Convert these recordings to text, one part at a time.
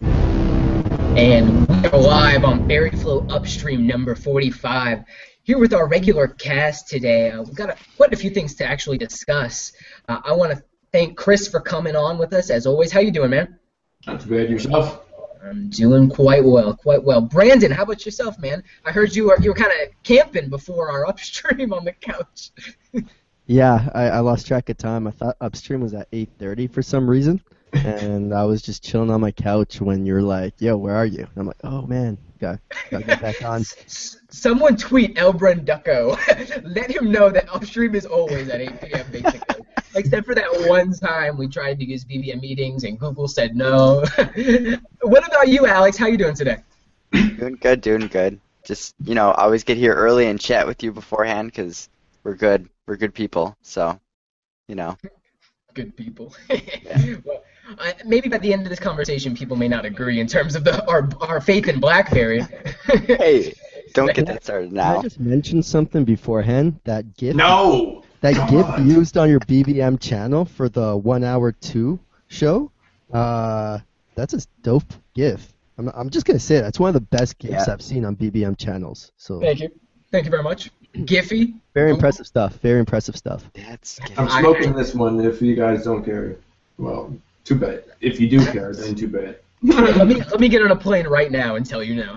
And we are live on Barry Flow Upstream number 45. Here with our regular cast today, we've got quite a few things to actually discuss. I want to thank Chris for coming on with us, as always. How you doing, man? Not too bad. Yourself? I'm doing quite well, Brandon, how about yourself, man? I heard you were kind of camping before our upstream on the couch. Yeah, I lost track of time. I thought upstream was at 8:30 for some reason, and I was just chilling on my couch when you're like, "Yo, where are you?" And I'm like, "Oh man, gotta get back on." Someone tweet El Branducco. Let him know that upstream is always at 8 p.m. basically, except for that one time we tried to use BBM meetings and Google said no. What about you, Alex? How you doing today? Doing good, Just I always get here early and chat with you beforehand because we're good. We're good people, so, Good people. Yeah. Well, maybe by the end of this conversation, people may not agree in terms of our faith in BlackBerry. Hey, don't get that started now. Can I just mention something beforehand? That GIF, that GIF used on your BBM channel for the 1 Hour 2 show, that's a dope GIF. I'm just going to say that's one of the best GIFs I've seen on BBM channels. So. Thank you. Thank you very much. Giphy. Very impressive stuff. That's. I'm smoking this one if you guys don't care. Well, too bad. If you do care, then too bad. let me get on a plane right now and tell you no.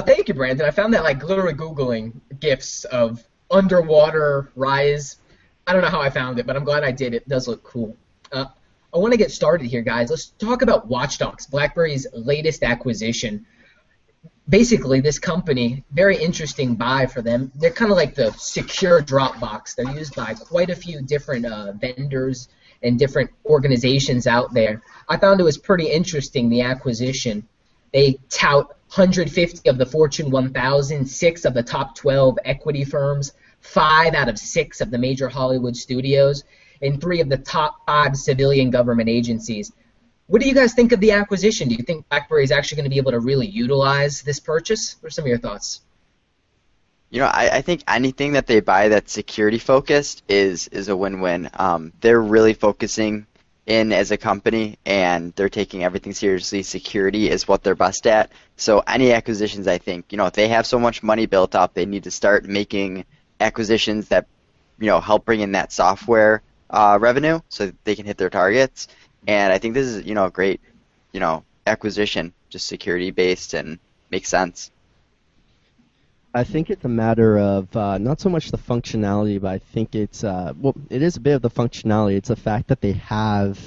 Thank you, Brandon. I found that literally Googling GIFs of underwater rise. I don't know how I found it, but I'm glad I did. It does look cool. I want to get started here, guys. Let's talk about WatchDox, BlackBerry's latest acquisition. Basically, this company, very interesting buy for them. They're kind of like the secure Dropbox. They're used by quite a few different vendors and different organizations out there. I found it was pretty interesting, the acquisition. They tout 150 of the Fortune 1000, 6 of the top 12 equity firms, 5 out of 6 of the major Hollywood studios, and 3 of the top 5 civilian government agencies. What do you guys think of the acquisition? Do you think BlackBerry is actually going to be able to really utilize this purchase? What are some of your thoughts? I think anything that they buy that's security-focused is a win-win. They're really focusing in as a company, and they're taking everything seriously. Security is what they're best at. So any acquisitions, I think, if they have so much money built up, they need to start making acquisitions that, help bring in that software revenue so that they can hit their targets. And I think this is, a great, acquisition, just security-based and makes sense. I think it's a matter of not so much the functionality, but I think it's, it is a bit of the functionality. It's the fact that they have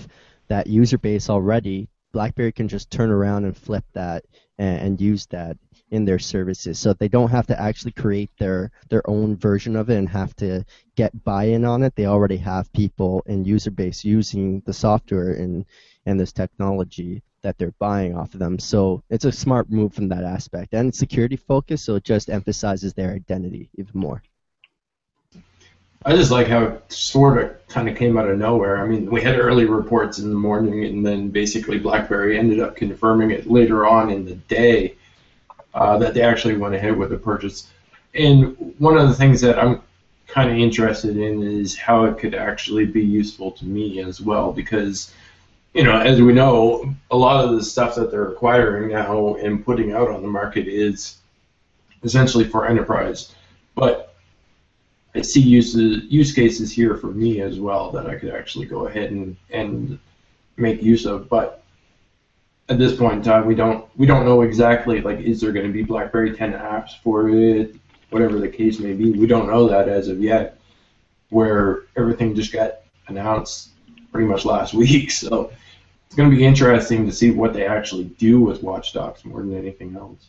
that user base already. BlackBerry can just turn around and flip that and use that in their services. So they don't have to actually create their own version of it and have to get buy-in on it. They already have people and user base using the software and this technology that they're buying off of them. So it's a smart move from that aspect. And it's security focused, so it just emphasizes their identity even more. I just like how it sort of kind of came out of nowhere. I mean, we had early reports in the morning, and then basically BlackBerry ended up confirming it later on in the day that they actually went ahead with the purchase. And one of the things that I'm kind of interested in is how it could actually be useful to me as well because, as we know, a lot of the stuff that they're acquiring now and putting out on the market is essentially for enterprise. But I see use cases here for me as well that I could actually go ahead and make use of. But at this point in time, we don't know exactly, is there going to be BlackBerry 10 apps for it, whatever the case may be. We don't know that as of yet, where everything just got announced pretty much last week. So it's going to be interesting to see what they actually do with WatchDox more than anything else.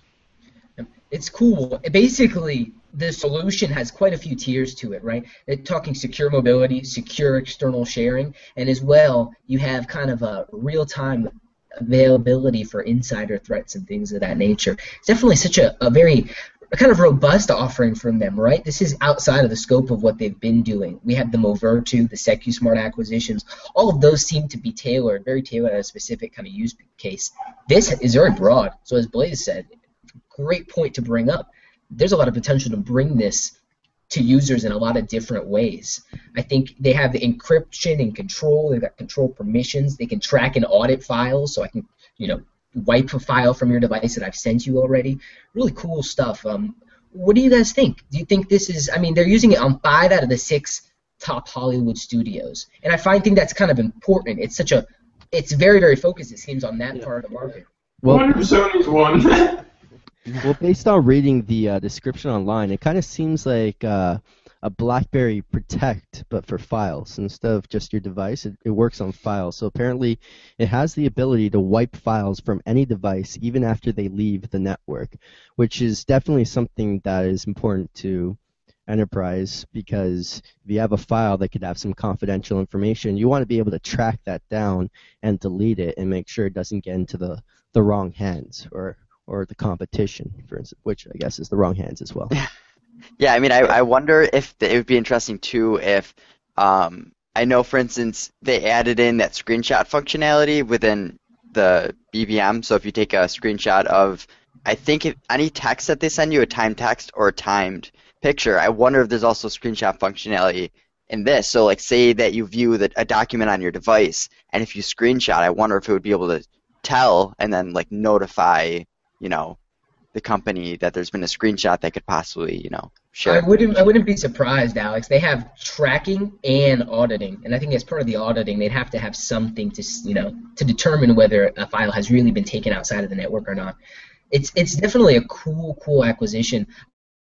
It's cool. Basically, the solution has quite a few tiers to it, right? It's talking secure mobility, secure external sharing, and as well, you have kind of a real-time availability for insider threats and things of that nature. It's definitely such a very kind of robust offering from them, right? This is outside of the scope of what they've been doing. We have the Movirtu, the SecuSmart acquisitions. All of those seem to be tailored, very tailored at a specific kind of use case. This is very broad, so as Blaze said, great point to bring up. There's a lot of potential to bring this to users in a lot of different ways. I think they have the encryption and control. They've got control permissions. They can track and audit files, so I can, you know, wipe a file from your device that I've sent you already. Really cool stuff. What do you guys think? Do you think this is, I mean, they're using it on 5 out of the 6 top Hollywood studios, and I think that's kind of important. It's such a, it's very, very focused, it seems, on that part of the market. Well, Sony's one. Well, based on reading the description online, it kind of seems like a BlackBerry Protect, but for files. Instead of just your device, it works on files. So apparently it has the ability to wipe files from any device even after they leave the network, which is definitely something that is important to enterprise, because if you have a file that could have some confidential information, you want to be able to track that down and delete it and make sure it doesn't get into the wrong hands, or the competition, for instance, which I guess is the wrong hands as well. Yeah, I mean, I wonder if it would be interesting too if, I know, for instance, they added in that screenshot functionality within the BVM. So if you take a screenshot of, I think, if any text that they send you, a timed text or a timed picture, I wonder if there's also screenshot functionality in this. So like, say that you view a document on your device, and if you screenshot, I wonder if it would be able to tell and then like notify, you know, the company that there's been a screenshot that could possibly, you know, share. I wouldn't be surprised, Alex. They have tracking and auditing, and I think as part of the auditing, they'd have to have something to, you know, to determine whether a file has really been taken outside of the network or not. It's definitely a cool acquisition.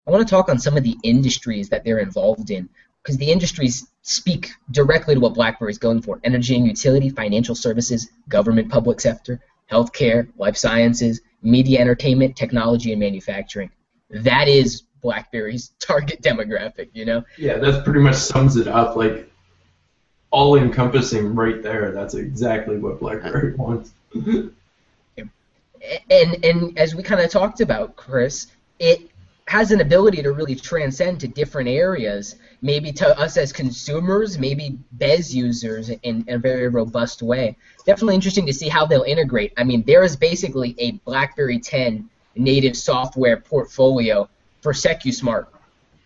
I want to talk on some of the industries that they're involved in, because the industries speak directly to what BlackBerry is going for: energy and utility, financial services, government, public sector, healthcare, life sciences, media, entertainment, technology, and manufacturing. That is BlackBerry's target demographic, you know? Yeah, that pretty much sums it up, like, all-encompassing right there. That's exactly what BlackBerry wants. And as we kind of talked about, Chris, it has an ability to really transcend to different areas, maybe to us as consumers, maybe BES users, in a very robust way. Definitely interesting to see how they'll integrate. I mean, there is basically a BlackBerry 10 native software portfolio for SecuSmart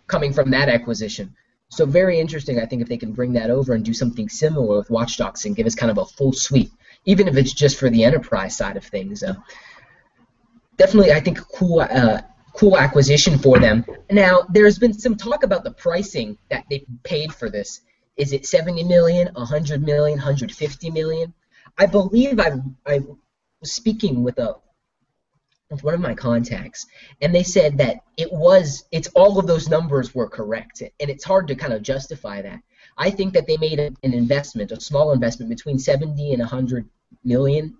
coming from that acquisition. So very interesting, I think, if they can bring that over and do something similar with WatchDox and give us kind of a full suite, even if it's just for the enterprise side of things. Definitely, I think, cool acquisition for them. Now, there's been some talk about the pricing that they paid for this. Is it $70 million, $100 million, $150 million? I believe I was speaking with one of my contacts, and they said that it's all of those numbers were correct, and it's hard to kind of justify that. I think that they made an investment, a small investment, between $70 and $100 million,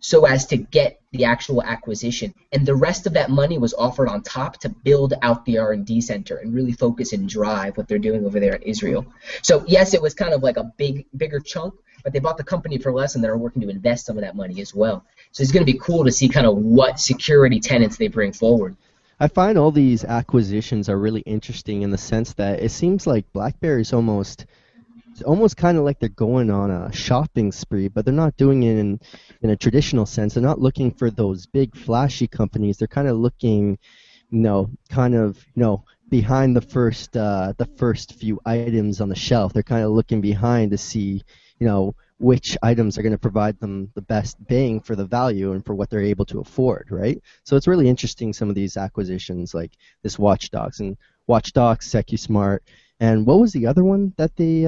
so as to get the actual acquisition, and the rest of that money was offered on top to build out the R&D center and really focus and drive what they're doing over there in Israel. So yes, it was kind of like a bigger chunk, but they bought the company for less, and they're working to invest some of that money as well. So it's going to be cool to see kind of what security tenants they bring forward. I find all these acquisitions are really interesting in the sense that it seems like BlackBerry's almost kind of like they're going on a shopping spree, but they're not doing it in a traditional sense. They're not looking for those big flashy companies. They're kind of looking, you know, behind the first few items on the shelf. They're kind of looking behind to see, you know, which items are going to provide them the best bang for the value and for what they're able to afford, right? So it's really interesting, some of these acquisitions, like this WatchDox, SecuSmart. And what was the other one that they...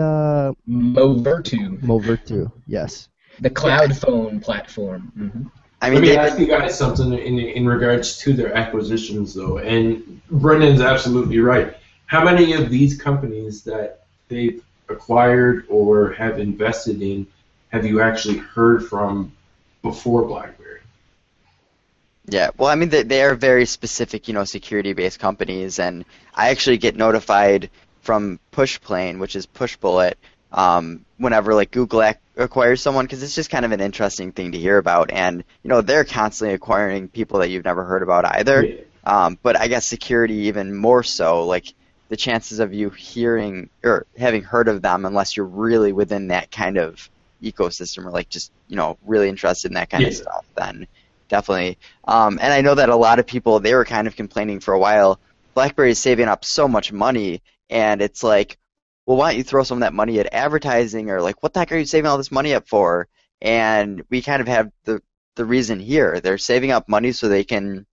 Movirtu, yes. The cloud phone platform. Mm-hmm. Let me ask you guys something in regards to their acquisitions, though. And Brennan's absolutely right. How many of these companies that they've acquired or have invested in have you actually heard from before BlackBerry? Yeah, well, I mean, they are very specific, you know, security-based companies. And I actually get notified from PushPlane, which is PushBullet, whenever like Google acquires someone, because it's just kind of an interesting thing to hear about, and you know they're constantly acquiring people that you've never heard about either. Yeah. But I guess security even more so, like the chances of you hearing or having heard of them, unless you're really within that kind of ecosystem or like just, you know, really interested in that kind of stuff, then definitely. And I know that a lot of people, they were kind of complaining for a while BlackBerry is saving up so much money, and it's like, well, why don't you throw some of that money at advertising, or like, what the heck are you saving all this money up for? And we kind of have the reason here. They're saving up money so they can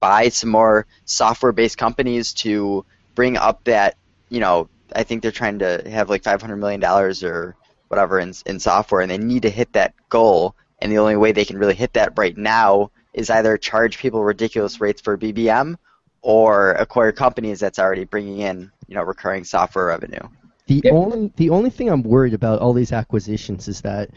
buy some more software-based companies to bring up that, you know, I think they're trying to have like $500 million or whatever in software, and they need to hit that goal, and the only way they can really hit that right now is either charge people ridiculous rates for BBM or acquire companies that's already bringing in, you know, recurring software revenue. The only thing I'm worried about all these acquisitions is that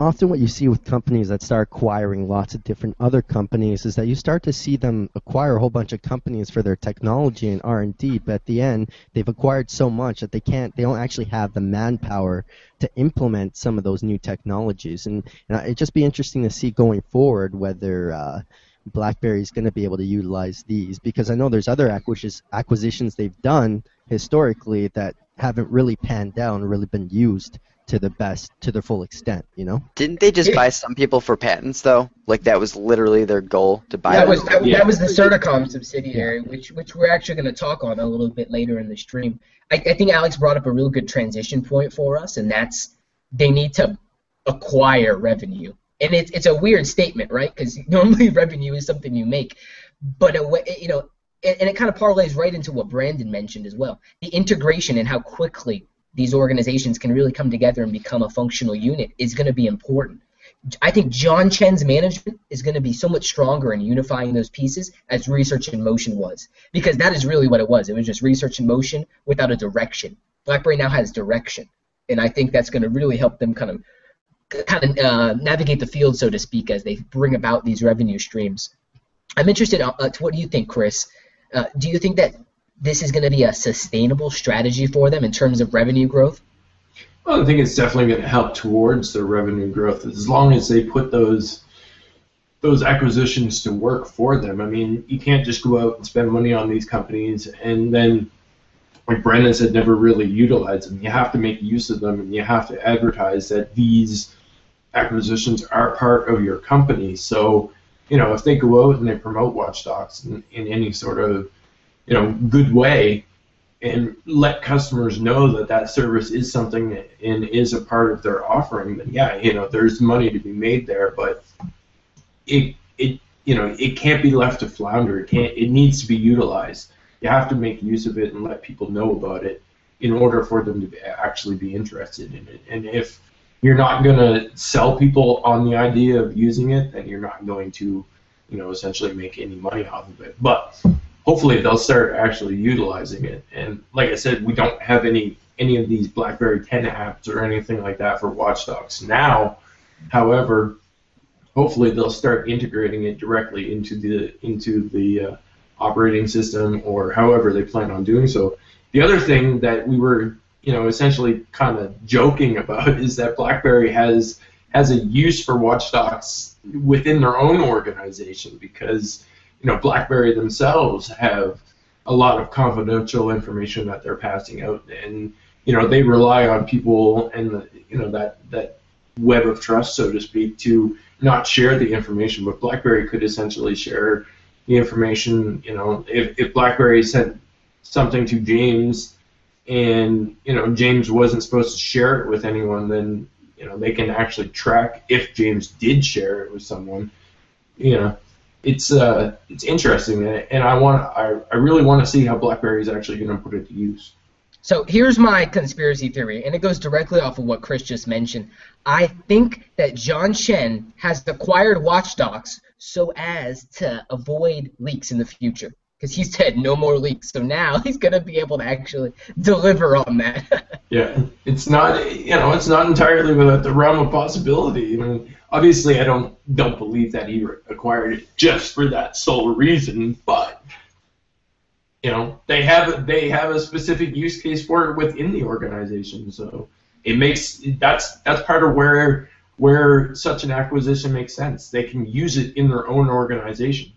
often what you see with companies that start acquiring lots of different other companies is that you start to see them acquire a whole bunch of companies for their technology and R&D, but at the end they've acquired so much that they don't actually have the manpower to implement some of those new technologies. And it'd just be interesting to see going forward whether BlackBerry is going to be able to utilize these, because I know there's other acquisitions they've done historically that haven't really panned out and really been used to their full extent, you know? Didn't they just buy some people for patents, though? Like, that was literally their goal, to buy them. That was the Certicom subsidiary, which we're actually going to talk on a little bit later in the stream. I think Alex brought up a real good transition point for us, and that's they need to acquire revenue. And it's a weird statement, right? Because normally revenue is something you make, but you know, and it kind of parlays right into what Brandon mentioned as well: the integration and how quickly these organizations can really come together and become a functional unit is going to be important. I think John Chen's management is going to be so much stronger in unifying those pieces as Research in Motion was, because that is really what it was. It was just Research in Motion without a direction. BlackBerry now has direction, and I think that's going to really help them kind of navigate the field, so to speak, as they bring about these revenue streams. I'm interested to what do you think, Chris? Do you think that this is going to be a sustainable strategy for them in terms of revenue growth? Well, I think it's definitely going to help towards their revenue growth as long as they put those acquisitions to work for them. I mean, you can't just go out and spend money on these companies and then, like Brandon said, never really utilize them. You have to make use of them, and you have to advertise that these acquisitions are part of your company. So, you know, if they go out and they promote WatchDox in any sort of, you know, good way, and let customers know that that service is something that, and is a part of their offering, then yeah, you know, there's money to be made there. But it can't be left to flounder. It needs to be utilized. You have to make use of it and let people know about it in order for them to actually be interested in it. And if you're not going to sell people on the idea of using it, then you're not going to, you know, essentially make any money off of it. But hopefully they'll start actually utilizing it. And like I said, we don't have any of these BlackBerry 10 apps or anything like that for WatchDox now. However, hopefully they'll start integrating it directly into the operating system, or however they plan on doing so. The other thing that we were, you know, essentially kind of joking about is that BlackBerry has a use for WatchDox within their own organization, because, you know, BlackBerry themselves have a lot of confidential information that they're passing out, and, you know, they rely on people and the, you know, that web of trust, so to speak, to not share the information. But BlackBerry could essentially share the information. You know, if BlackBerry sent something to James, and, you know, James wasn't supposed to share it with anyone, then, you know, they can actually track if James did share it with someone. You know, it's interesting, and I really want to see how BlackBerry is actually going to put it to use. So here's my conspiracy theory, and it goes directly off of what Chris just mentioned. I think that John Chen has acquired WatchDox so as to avoid leaks in the future, because he said no more leaks. So now he's going to be able to actually deliver on that. Yeah, it's not entirely without the realm of possibility. I mean, obviously, I don't believe that he acquired it just for that sole reason, but, you know, they have a specific use case for it within the organization. So it makes that's part of where such an acquisition makes sense. They can use it in their own organization.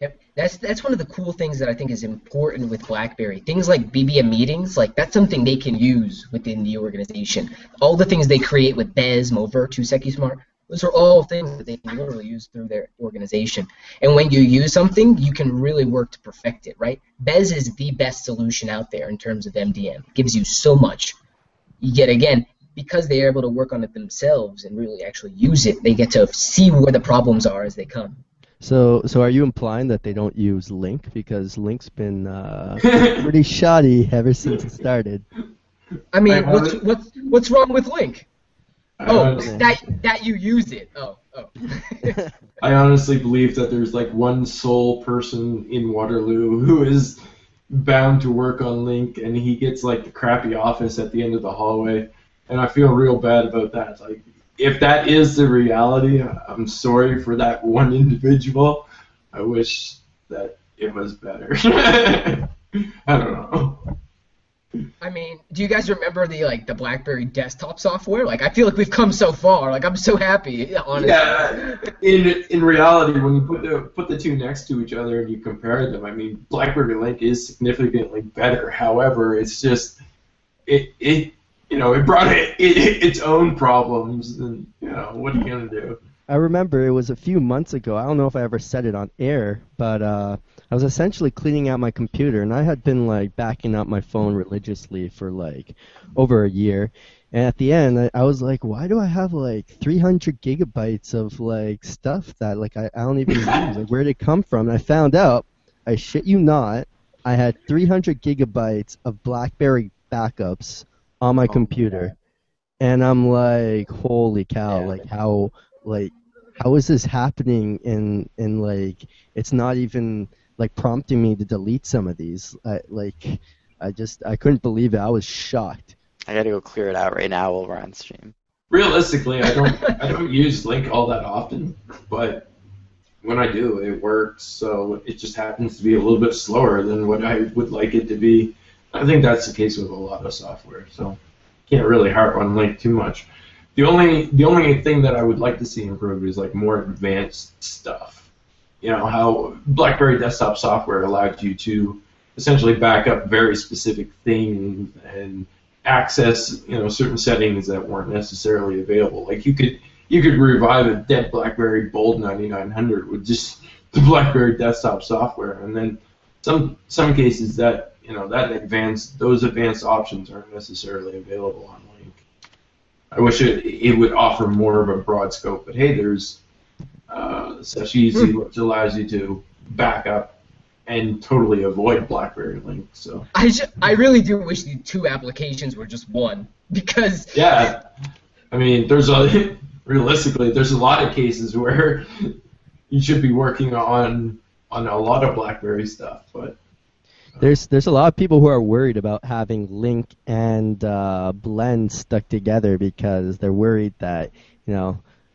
Yep, that's one of the cool things that I think is important with BlackBerry. Things like BBM meetings, like, that's something they can use within the organization. All the things they create with Bez, Movirtu, SecuSmart, Those are all things that they can literally use through their organization. And when you use something, you can really work to perfect it, right? Bez is the best solution out there in terms of MDM. It gives you so much. Yet again, because they are able to work on it themselves and really actually use it, they get to see where the problems are as they come. So are you implying that they don't use Link? Because Link's been pretty shoddy ever since it started. I mean, what's wrong with Link? That you use it. Oh. I honestly believe that there's like one sole person in Waterloo who is bound to work on Link, and he gets like the crappy office at the end of the hallway, and I feel real bad about that. Like, if that is the reality, I'm sorry for that one individual. I wish that it was better. I don't know. I mean, do you guys remember the BlackBerry desktop software? Like, I feel like we've come so far. Like, I'm so happy, honestly. Yeah. In reality, when you put the two next to each other and you compare them, I mean, BlackBerry Link is significantly better. However, it's just it brought its own problems, and what are you gonna do? I remember it was a few months ago. I don't know if I ever said it on air, but I was essentially cleaning out my computer, and I had been backing up my phone religiously for over a year. And at the end, I was like, why do I have 300 gigabytes of stuff that I don't even use? Where did it come from? And I found out, I shit you not, I had 300 gigabytes of BlackBerry backups on my computer, and I'm like, holy cow! How is this happening? And it's not even prompting me to delete some of these. I couldn't believe it. I was shocked. I gotta go clear it out right now while we're on stream. Realistically, I don't use Link all that often, but when I do, it works. So it just happens to be a little bit slower than what I would like it to be. I think that's the case with a lot of software. So can't really harp on Link too much. The only thing that I would like to see improved is more advanced stuff. You know, how BlackBerry desktop software allowed you to essentially back up very specific things and access, certain settings that weren't necessarily available. Like you could revive a dead BlackBerry Bold 9900 with just the BlackBerry desktop software, and then some cases that those advanced options aren't necessarily available on Link. I wish it would offer more of a broad scope, but hey, there's SecuSmart, which allows you to back up and totally avoid BlackBerry Link. So I really do wish the two applications were just one, because yeah, I mean, realistically there's a lot of cases where you should be working on a lot of BlackBerry stuff, but. There's a lot of people who are worried about having Link and Blend stuck together, because they're worried that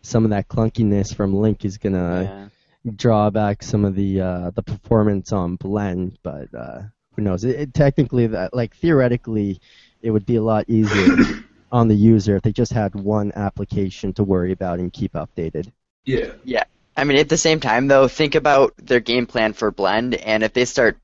some of that clunkiness from Link is gonna draw back some of the performance on Blend. But who knows? It technically, that theoretically, it would be a lot easier on the user if they just had one application to worry about and keep updated. Yeah. Yeah. I mean, at the same time, though, think about their game plan for Blend, and if they start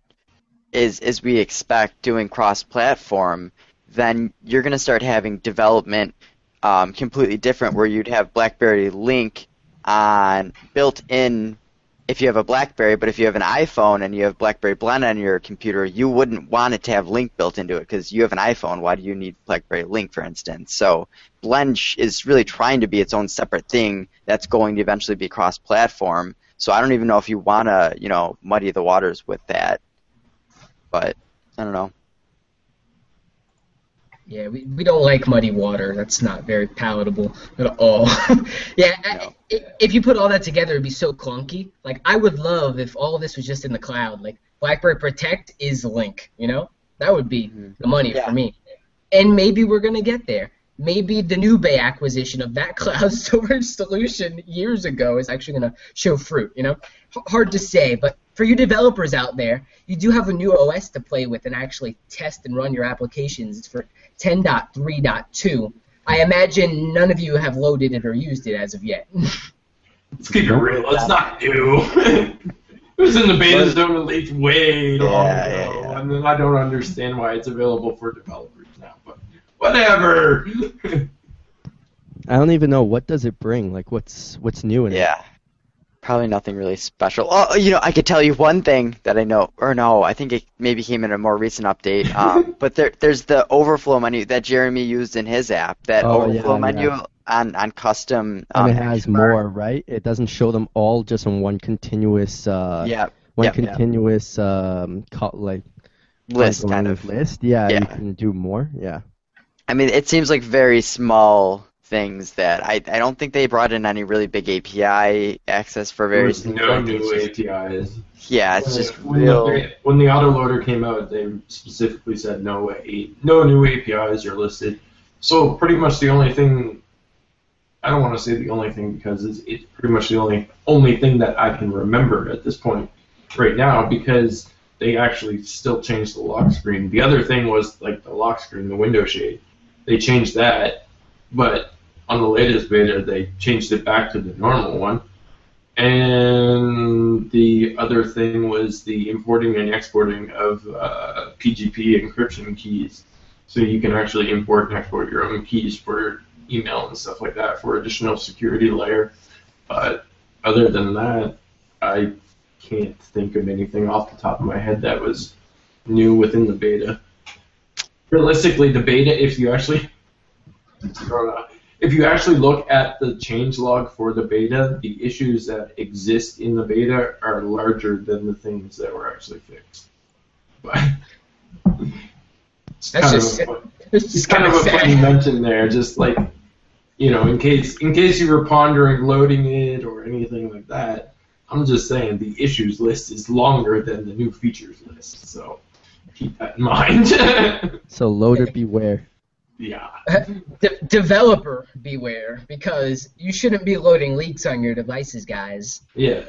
as we expect, doing cross-platform, then you're going to start having development completely different, where you'd have BlackBerry Link on built in if you have a BlackBerry, but if you have an iPhone and you have BlackBerry Blend on your computer, you wouldn't want it to have Link built into it, because you have an iPhone. Why do you need BlackBerry Link, for instance? So Blend is really trying to be its own separate thing that's going to eventually be cross-platform. So I don't even know if you want to, muddy the waters with that. But I don't know. Yeah, we don't like muddy water. That's not very palatable at all. Yeah, no. If you put all that together, it'd be so clunky. I would love if all of this was just in the cloud. BlackBerry Protect is Link. That would be the money for me. And maybe we're gonna get there. Maybe the Nubay acquisition of that cloud storage solution years ago is actually going to show fruit, Hard to say, but for you developers out there, you do have a new OS to play with and actually test and run your applications for 10.3.2. I imagine none of you have loaded it or used it as of yet. Let's keep it real. It's not new. It was in the beta zone at least way long ago, and then I don't understand why it's available for developers now, but whatever. I don't even know, what does it bring? Like, what's new in it? Yeah, probably nothing really special. Oh, you know, I could tell you one thing that I know, or no, I think it maybe came in a more recent update. But there's the overflow menu that Jeremy used in his app. That overflow menu on custom. And it has more, right? It doesn't show them all just in one continuous. List. Yeah, you can do more. Yeah. I mean, it seems like very small things that I don't think they brought in any really big API access for various things. No new APIs. Yeah, it's just real. When the autoloader came out, they specifically said no new APIs are listed. So pretty much the only thing, I don't want to say the only thing because it's pretty much the only thing that I can remember at this point right now, because they actually still changed the lock screen. The other thing was like the lock screen, the window shade. They changed that, but on the latest beta, they changed it back to the normal one. And the other thing was the importing and exporting of PGP encryption keys. So you can actually import and export your own keys for email and stuff like that for additional security layer. But other than that, I can't think of anything off the top of my head that was new within the beta. Realistically, the beta, if you actually look at the changelog for the beta, the issues that exist in the beta are larger than the things that were actually fixed. But it's kind of a funny mention there, just like, you know, in case you were pondering loading it or anything like that. I'm just saying the issues list is longer than the new features list, so keep that in mind. So loader beware. Yeah. Developer beware, because you shouldn't be loading leaks on your devices, guys. Yeah.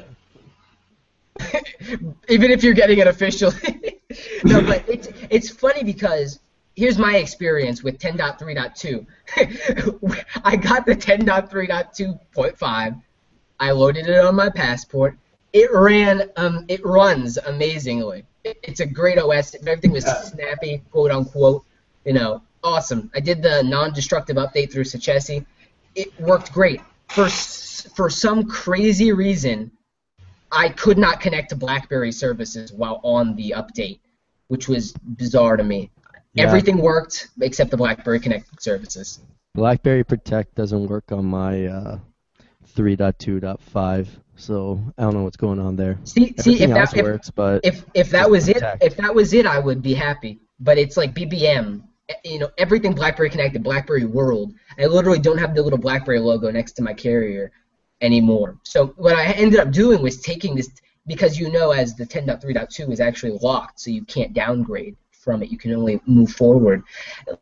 Even if you're getting it officially. No, but it's funny because here's my experience with 10.3.2. I got the 10.3.2.5. I loaded it on my passport. It ran. It runs amazingly. It's a great OS. Everything was snappy, quote unquote. You know, awesome. I did the non-destructive update through SecuSmart. It worked great. For some crazy reason, I could not connect to BlackBerry services while on the update, which was bizarre to me. Yeah. Everything worked except the BlackBerry connected services. BlackBerry Protect doesn't work on my. 3.2.5, so I don't know what's going on there. If that was it, I would be happy. But it's like BBM, you know, everything BlackBerry connected, BlackBerry World. I literally don't have the little BlackBerry logo next to my carrier anymore. So what I ended up doing was taking this, because you know, as the 10.3.2 is actually locked, so you can't downgrade from it. You can only move forward.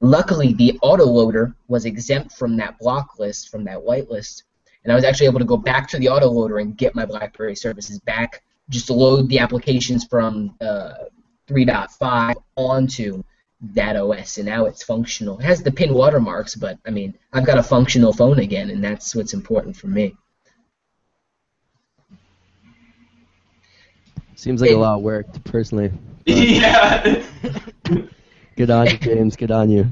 Luckily, the autoloader was exempt from that block list, from that whitelist. And I was actually able to go back to the autoloader and get my BlackBerry services back, just to load the applications from 3.5 onto that OS, and now it's functional. It has the pin watermarks, but, I mean, I've got a functional phone again, and that's what's important for me. Seems like a lot of work, personally. Yeah. Good on you, James. Good on you.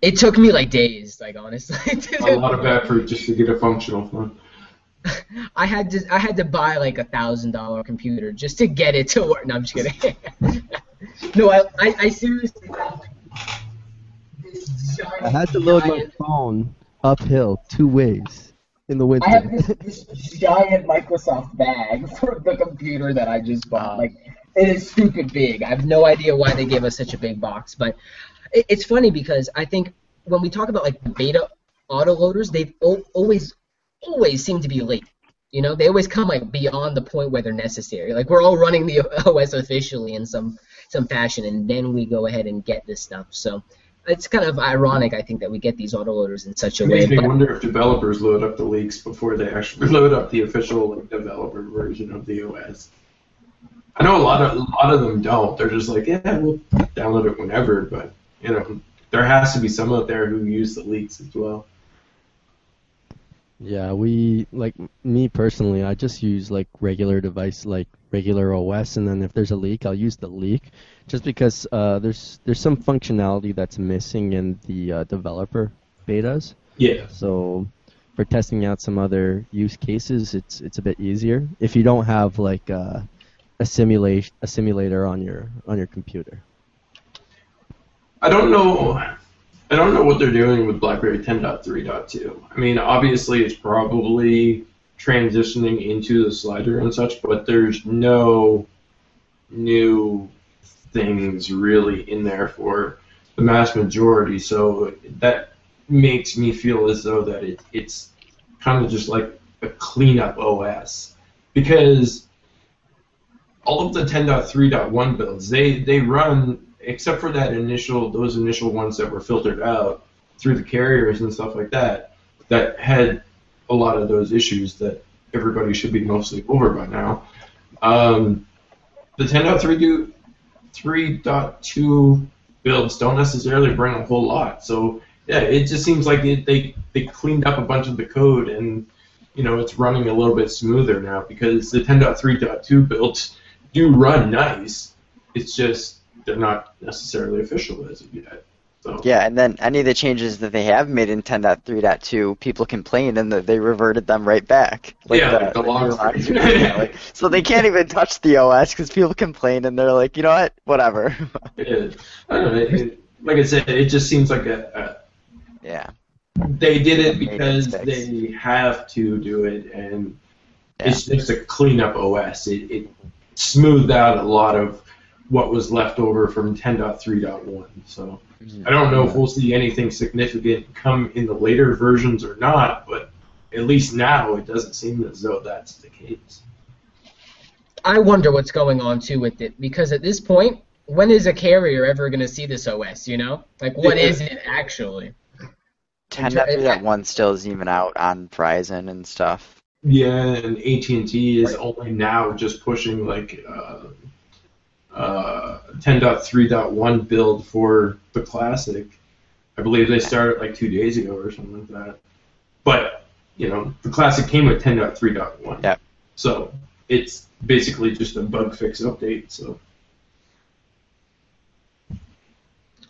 It took me like days, like honestly. A lot of effort just to get a functional phone. I had to buy like $1,000 computer just to get it to work. No, I'm just kidding. No, I seriously got this giant. I had to load my phone uphill 2 ways in the winter. I have this giant Microsoft bag for the computer that I just bought. Like, it is stupid big. I have no idea why they gave us such a big box, but. It's funny because I think when we talk about like beta autoloaders, they've always seem to be late. You know, they always come like beyond the point where they're necessary. Like we're all running the OS officially in some fashion, and then we go ahead and get this stuff. So it's kind of ironic, I think, that we get these autoloaders in such a way. It makes me wonder if developers load up the leaks before they actually load up the official like, developer version of the OS. I know a lot of them don't. They're just like, yeah, we'll download it whenever, but. You know, there has to be some out there who use the leaks as well. Yeah, like, me personally, I just use, like, regular device, like, regular OS, and then if there's a leak, I'll use the leak, just because there's some functionality that's missing in the developer betas, Yeah. So for testing out some other use cases, it's a bit easier if you don't have like a simulator on your computer. I don't know what they're doing with BlackBerry 10.3.2. I mean, obviously it's probably transitioning into the slider and such, but there's no new things really in there for the mass majority, so that makes me feel as though that it's kind of just like a cleanup OS, because all of the 10.3.1 builds, they run, except for those initial ones that were filtered out through the carriers and stuff like that, that had a lot of those issues that everybody should be mostly over by now. The 10.3.2 builds don't necessarily bring a whole lot. So yeah, it just seems like they cleaned up a bunch of the code, and you know, it's running a little bit smoother now because the 10.3.2 builds do run nice. It's just they're not necessarily official as of yet. So. Yeah, and then any of the changes that they have made in 10.3.2, people complained, and they reverted them right back. Like yeah, the long lines. Like, so they can't even touch the OS because people complained, and they're like, you know what, whatever. Yeah. I don't know. Like I said, it just seems like a yeah. They did it because they have to do it, and yeah. It's just a cleanup OS. It smoothed out a lot of what was left over from 10.3.1. So I don't know if we'll see anything significant come in the later versions or not, but at least now it doesn't seem as though that's the case. I wonder what's going on, too, with it, because at this point, when is a carrier ever going to see this OS, you know? Like, what is it actually? 10.3.1 still isn't even out on Verizon and stuff. Yeah, and AT&T is only now just pushing, like... 10.3.1 build for the classic. I believe they started like 2 days ago or something like that. But, you know, the classic came with 10.3.1. Yep. So it's basically just a bug fix update. So.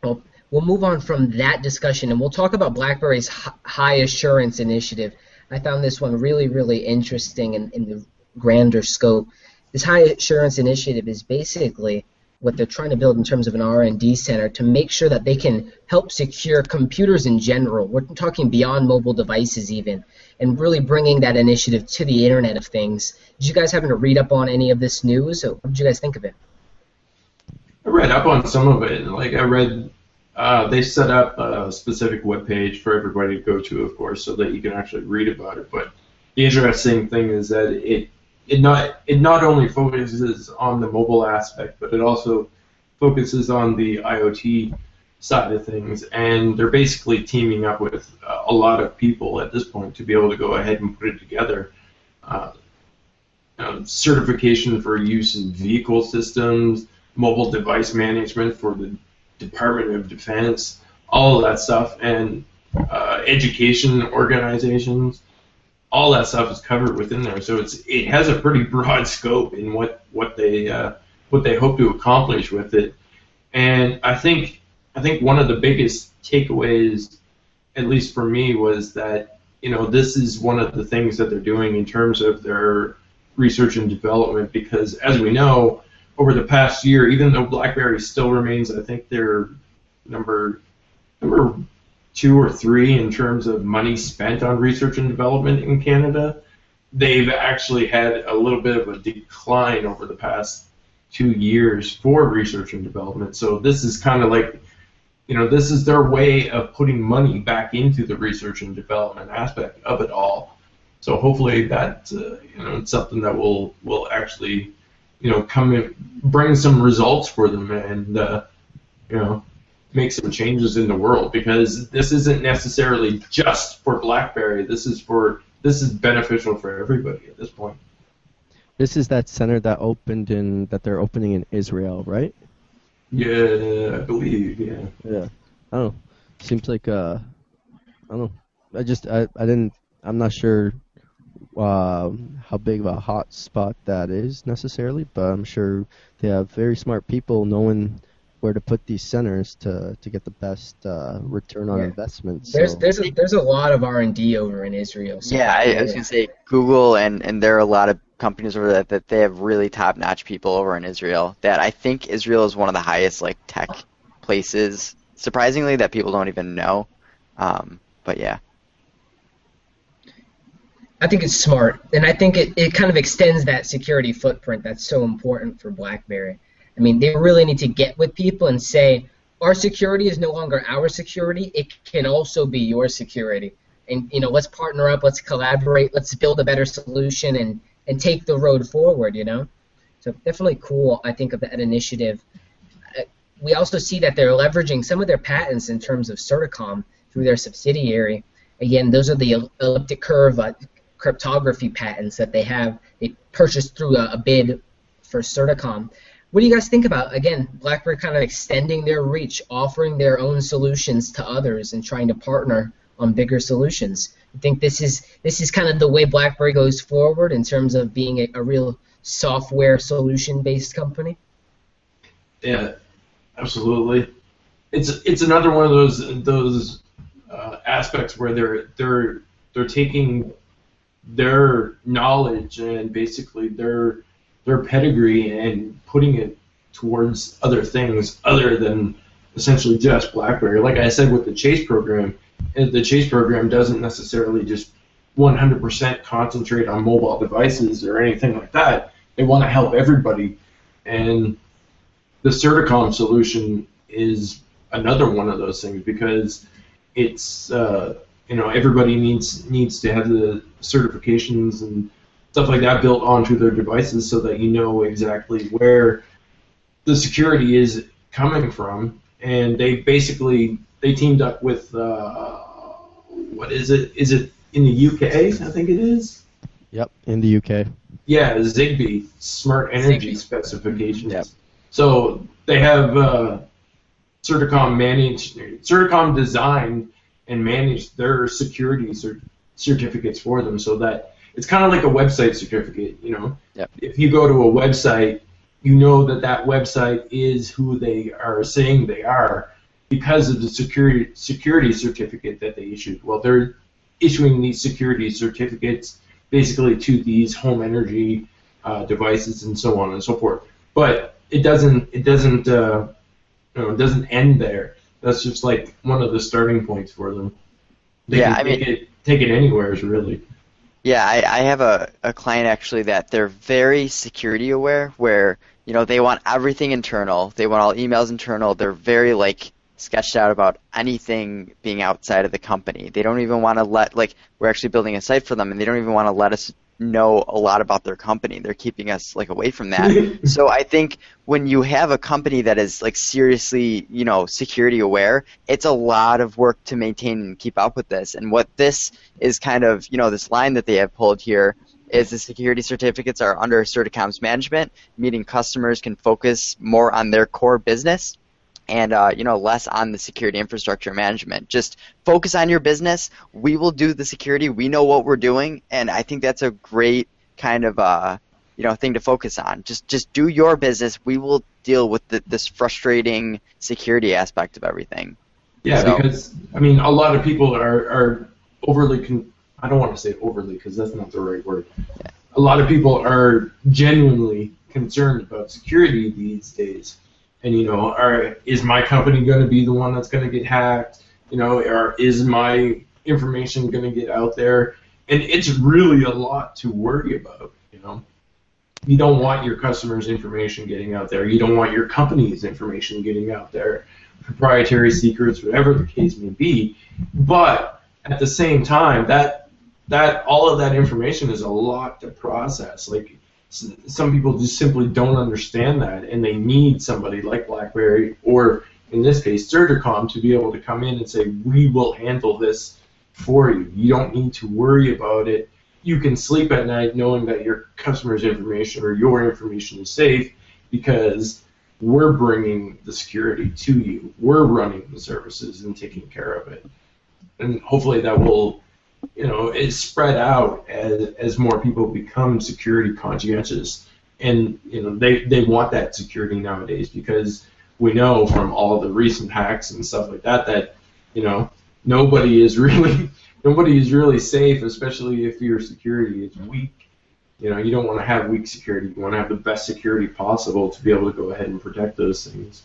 Well, we'll move on from that discussion, and we'll talk about BlackBerry's high assurance initiative. I found this one really, really interesting in the grander scope. This high assurance initiative is basically what they're trying to build in terms of an R&D center to make sure that they can help secure computers in general. We're talking beyond mobile devices even, and really bringing that initiative to the Internet of Things. Did you guys happen to read up on any of this news? What did you guys think of it? I read up on some of it. Like I read, they set up a specific web page for everybody to go to, of course, so that you can actually read about it. But the interesting thing is that it not only focuses on the mobile aspect, but it also focuses on the IoT side of things, and they're basically teaming up with a lot of people at this point to be able to go ahead and put it together. Certification for use in vehicle systems, mobile device management for the Department of Defense, all of that stuff, and education organizations. All that stuff is covered within there, so it has a pretty broad scope in what they hope to accomplish with it. And I think one of the biggest takeaways, at least for me, was that, you know, this is one of the things that they're doing in terms of their research and development, because as we know, over the past year, even though BlackBerry still remains, I think they're number 2 or 3 in terms of money spent on research and development in Canada, they've actually had a little bit of a decline over the past 2 years for research and development. So this is kind of like, you know, this is their way of putting money back into the research and development aspect of it all. So hopefully that, you know, it's something that will actually, you know, come and bring some results for them and, you know, make some changes in the world, because this isn't necessarily just for BlackBerry. This is beneficial for everybody at this point. This is that center that they're opening in Israel, right? Yeah, I believe. Yeah. Yeah. Oh, seems like I don't know. I'm not sure how big of a hot spot that is necessarily, but I'm sure they have very smart people knowing where to put these centers to get the best return on investment. There's a lot of R&D over in Israel. So yeah, I was going to say Google and there are a lot of companies over there that they have really top-notch people over in Israel. That I think Israel is one of the highest like tech places, surprisingly, that people don't even know. But yeah. I think it's smart, and I think it kind of extends that security footprint that's so important for BlackBerry. I mean, they really need to get with people and say, our security is no longer our security, it can also be your security. And, you know, let's partner up, let's collaborate, let's build a better solution and take the road forward, you know? So definitely cool, I think, of that initiative. We also see that they're leveraging some of their patents in terms of Certicom through their subsidiary. Again, those are the elliptic curve cryptography patents that they have. They purchased through a bid for Certicom. What do you guys think about, again, BlackBerry kind of extending their reach, offering their own solutions to others and trying to partner on bigger solutions? I think this is kind of the way BlackBerry goes forward in terms of being a real software solution-based company? Yeah, absolutely. It's another one of those aspects where they're taking their knowledge and basically their pedigree and putting it towards other things other than essentially just BlackBerry. Like I said with the Chase program doesn't necessarily just 100% concentrate on mobile devices or anything like that. They want to help everybody. And the Certicom solution is another one of those things because it's, you know, everybody needs to have the certifications and stuff like that built onto their devices so that you know exactly where the security is coming from. And they teamed up with, what is it? Is it in the UK? I think it is? Yep, in the UK. Yeah, Zigbee, Smart Energy Specifications. Yep. So they have Certicom designed and managed their security certificates for them so that it's kind of like a website certificate, you know. Yep. If you go to a website, you know that website is who they are saying they are because of the security certificate that they issued. Well, they're issuing these security certificates basically to these home energy devices and so on and so forth. But it doesn't end there. That's just like one of the starting points for them. They can take it anywhere is really. Yeah, I have a client actually that they're very security aware where, you know, they want everything internal. They want all emails internal. They're very, like, sketched out about anything being outside of the company. They don't even want to let, like, we're actually building a site for them, and they don't even want to let us know a lot about their company. They're keeping us, like, away from that. So I think when you have a company that is, like, seriously, you know, security aware, it's a lot of work to maintain and keep up with this. And what this is kind of, you know, this line that they have pulled here is the security certificates are under Certicom's management, meaning customers can focus more on their core business and, you know, less on the security infrastructure management. Just focus on your business. We will do the security. We know what we're doing, and I think that's a great kind of, you know, thing to focus on. Just do your business. We will deal with this frustrating security aspect of everything. Yeah, so, because, I mean, a lot of people are overly, I don't want to say overly because that's not the right word. Yeah. A lot of people are genuinely concerned about security these days. And, you know, is my company going to be the one that's going to get hacked? You know, is my information going to get out there? And it's really a lot to worry about, you know. You don't want your customers' information getting out there. You don't want your company's information getting out there, proprietary secrets, whatever the case may be. But at the same time, that all of that information is a lot to process. Like, some people just simply don't understand that, and they need somebody like BlackBerry, or in this case, Certicom, to be able to come in and say, we will handle this for you. You don't need to worry about it. You can sleep at night knowing that your customer's information or your information is safe because we're bringing the security to you. We're running the services and taking care of it. And hopefully that will, you know, it's spread out as more people become security conscientious, and you know they want that security nowadays because we know from all the recent hacks and stuff like that that, you know, nobody is really safe, especially if your security is weak. You know, you don't want to have weak security. You want to have the best security possible to be able to go ahead and protect those things.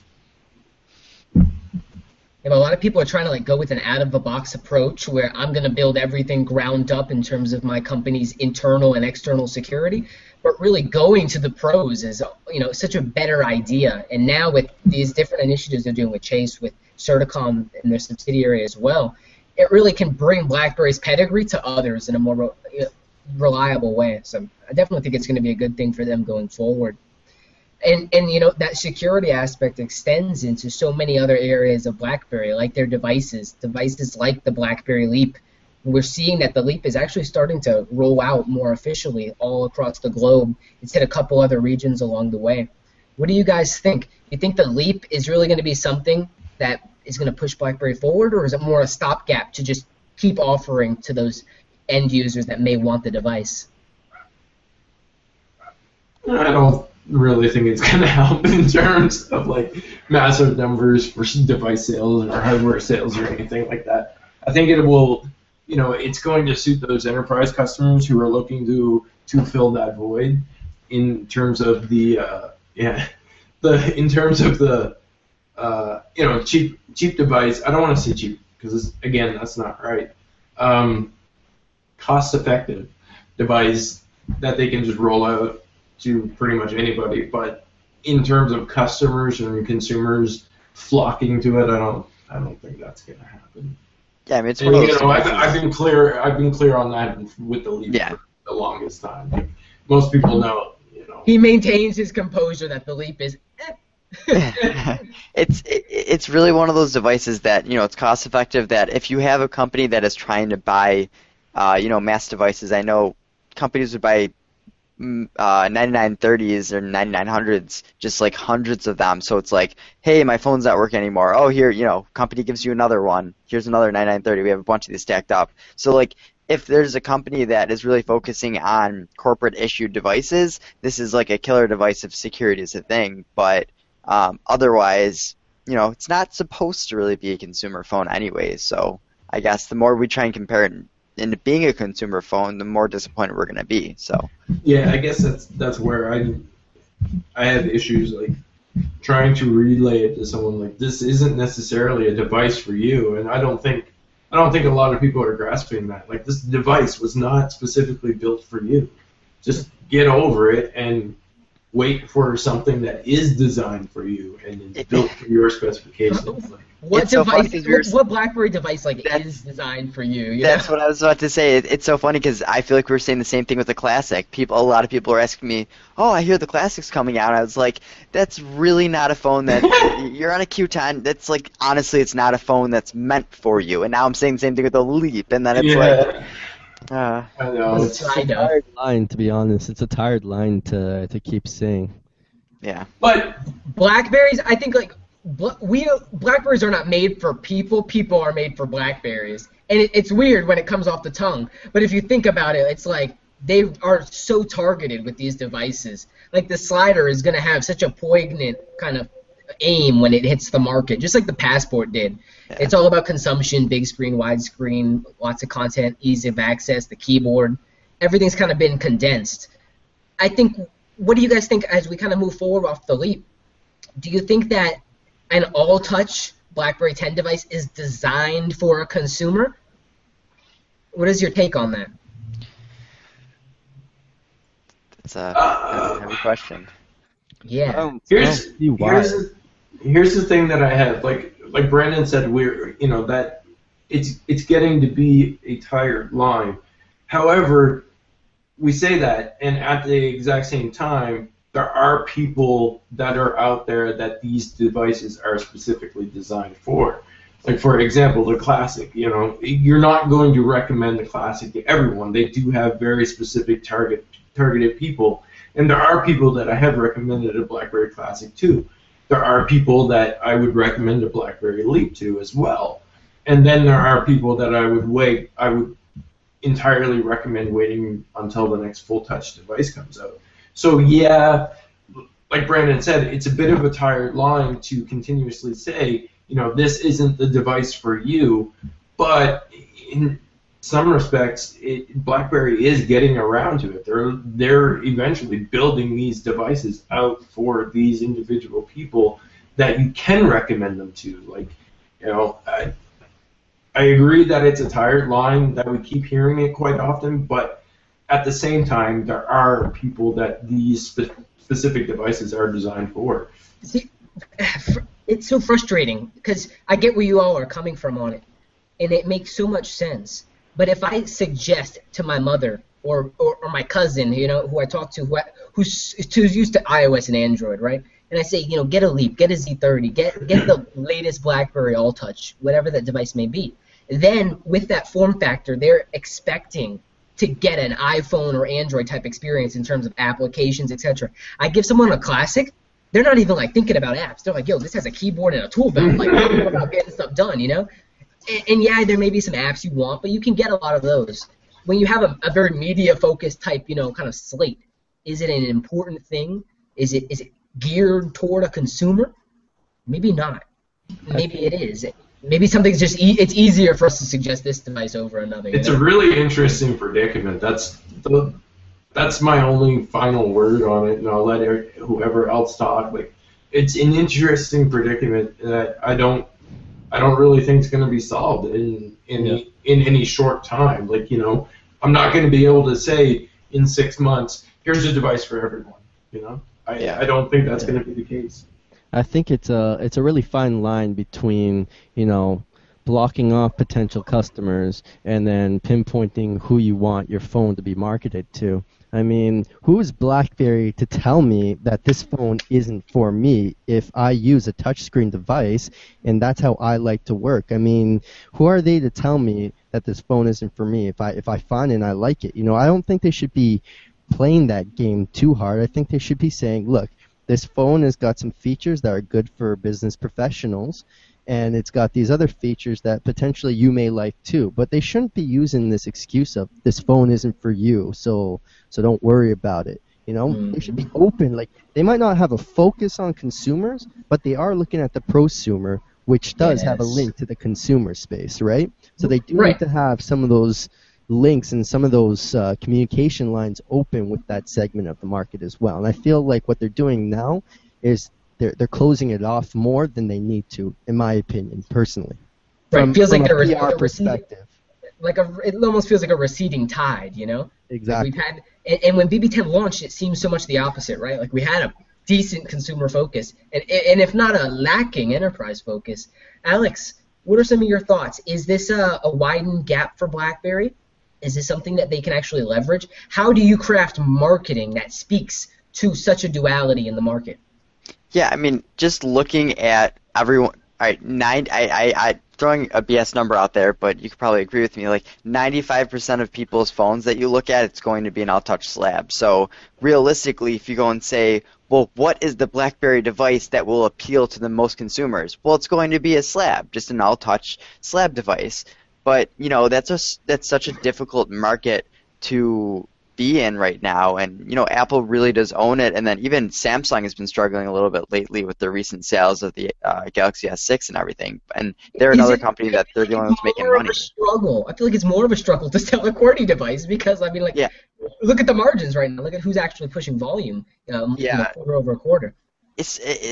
Yeah, but a lot of people are trying to like go with an out-of-the-box approach where I'm going to build everything ground up in terms of my company's internal and external security. But really going to the pros is, you know, such a better idea. And now with these different initiatives they're doing with Chase, with Certicom and their subsidiary as well, it really can bring BlackBerry's pedigree to others in a more reliable way. So I definitely think it's going to be a good thing for them going forward. And you know, that security aspect extends into so many other areas of BlackBerry, like their devices like the BlackBerry Leap. We're seeing that the Leap is actually starting to roll out more officially all across the globe. It's hit a couple other regions along the way. What do you guys think? Do you think the Leap is really going to be something that is going to push BlackBerry forward, or is it more a stopgap to just keep offering to those end users that may want the device? I don't really think it's going to help in terms of like massive numbers for device sales or hardware sales or anything like that. I think it will, you know, it's going to suit those enterprise customers who are looking to fill that void in terms of the you know, cheap device. I don't want to say cheap because again that's not right. Cost effective device that they can just roll out to pretty much anybody, but in terms of customers and consumers flocking to it, I don't think that's going to happen. Yeah, I mean, it's and, you know, I've been clear on that with the Leap for the longest time. Like, most people know, you know. He maintains his composure that the Leap is. It's really one of those devices that, you know, it's cost effective. That if you have a company that is trying to buy, you know, mass devices, I know companies would buy 9930s or 9900s, just like hundreds of them. So it's like, hey, my phone's not working anymore. Oh, here, you know, company gives you another one. Here's another 9930. We have a bunch of these stacked up. So like, if there's a company that is really focusing on corporate issued devices, this is like a killer device if security is a thing. But otherwise, you know, it's not supposed to really be a consumer phone anyways. So I guess the more we try and compare it into being a consumer phone, the more disappointed we're going to be. So yeah, I guess that's where I have issues like trying to relay it to someone like this isn't necessarily a device for you, and I don't think a lot of people are grasping that. Like, this device was not specifically built for you. Just get over it and wait for something that is designed for you and is built for your specifications. Like, what BlackBerry device like is designed for you? That's what I was about to say. It's so funny because I feel like we were saying the same thing with the Classic. A lot of people are asking me, oh, I hear the Classic's coming out. I was like, that's really not a phone that you're on a Q10. That's like, honestly, it's not a phone that's meant for you. And now I'm saying the same thing with the Leap. And then it's like, I know. It's a tired line, to be honest. It's a tired line to keep saying. Yeah. But BlackBerries, I think, like, BlackBerries are not made for people. People are made for BlackBerries. And it's weird when it comes off the tongue. But if you think about it, it's like they are so targeted with these devices. Like, the slider is going to have such a poignant kind of aim when it hits the market, just like the Passport did. Yeah. It's all about consumption, big screen, widescreen, lots of content, ease of access, the keyboard. Everything's kind of been condensed. I think, what do you guys think as we kind of move forward off the Leap? Do you think that an all-touch BlackBerry 10 device is designed for a consumer? What is your take on that? That's a heavy question. Yeah. Here's the thing that I have. Like Brandon said, we're, you know, that it's getting to be a tired line. However, we say that, and at the exact same time, there are people that are out there that these devices are specifically designed for. Like, for example, the Classic. You know, you're not going to recommend the Classic to everyone. They do have very specific targeted people. And there are people that I have recommended a BlackBerry Classic to. There are people that I would recommend a BlackBerry Leap to as well. And then there are people that I would entirely recommend waiting until the next full touch device comes out. So yeah, like Brandon said, it's a bit of a tired line to continuously say, you know, this isn't the device for you. But in some respects, BlackBerry is getting around to it. They're eventually building these devices out for these individual people that you can recommend them to. Like, you know, I agree that it's a tired line, that we keep hearing it quite often, but at the same time, there are people that these specific devices are designed for. It's so frustrating because I get where you all are coming from on it, and it makes so much sense. But if I suggest to my mother or my cousin, you know, who I talk to, who's used to iOS and Android, right? And I say, you know, get a Leap, get a Z30, get the latest BlackBerry All Touch, whatever that device may be. Then with that form factor, they're expecting to get an iPhone or Android type experience in terms of applications, etc. I give someone a classic, they're not even like thinking about apps. They're like, yo, this has a keyboard and a tool belt. Like, thinking about getting stuff done, you know? And yeah, there may be some apps you want, but you can get a lot of those. When you have a very media-focused type, you know, kind of slate, is it an important thing? Is it geared toward a consumer? Maybe not. Maybe it is. Maybe something's just it's easier for us to suggest this device over another. It's a really interesting predicament. That's my only final word on it, and I'll let whoever else talk. Like, it's an interesting predicament that I don't really think is going to be solved in any short time. Like, you know, I'm not going to be able to say in 6 months, here's a device for everyone. You know, I don't think that's going to be the case. I think it's a really fine line between, you know, blocking off potential customers and then pinpointing who you want your phone to be marketed to. I mean, who is BlackBerry to tell me that this phone isn't for me if I use a touchscreen device and that's how I like to work? I mean, who are they to tell me that this phone isn't for me if I find it and I like it? You know, I don't think they should be playing that game too hard. I think they should be saying, look, this phone has got some features that are good for business professionals, and it's got these other features that potentially you may like too. But they shouldn't be using this excuse of this phone isn't for you, so don't worry about it. You know, they should be open. Like, they might not have a focus on consumers, but they are looking at the prosumer, which does have a link to the consumer space, right? So they do need to have some of those links and some of those communication lines open with that segment of the market as well. And I feel like what they're doing now is they're closing it off more than they need to, in my opinion, personally. Right, it feels like a PR perspective. It almost feels like a receding tide, you know? Exactly. Like we've had, and when BB10 launched, it seemed so much the opposite, right? Like, we had a decent consumer focus, and if not a lacking enterprise focus. Alex, what are some of your thoughts? Is this a widened gap for BlackBerry? Is this something that they can actually leverage? How do you craft marketing that speaks to such a duality in the market? Yeah, I mean, just looking at everyone, all right, I throwing a BS number out there, but you could probably agree with me, like 95% of people's phones that you look at, it's going to be an all-touch slab. So realistically, if you go and say, well, what is the BlackBerry device that will appeal to the most consumers? Well, it's going to be a slab, just an all-touch slab device. But, you know, that's such a difficult market to be in right now, and, you know, Apple really does own it, and then even Samsung has been struggling a little bit lately with their recent sales of the Galaxy S6 and everything, and they're another company that they're dealing with making money. I feel like it's more of a struggle to sell a QWERTY device because, I mean, like, look at the margins right now. Look at who's actually pushing volume quarter over quarter.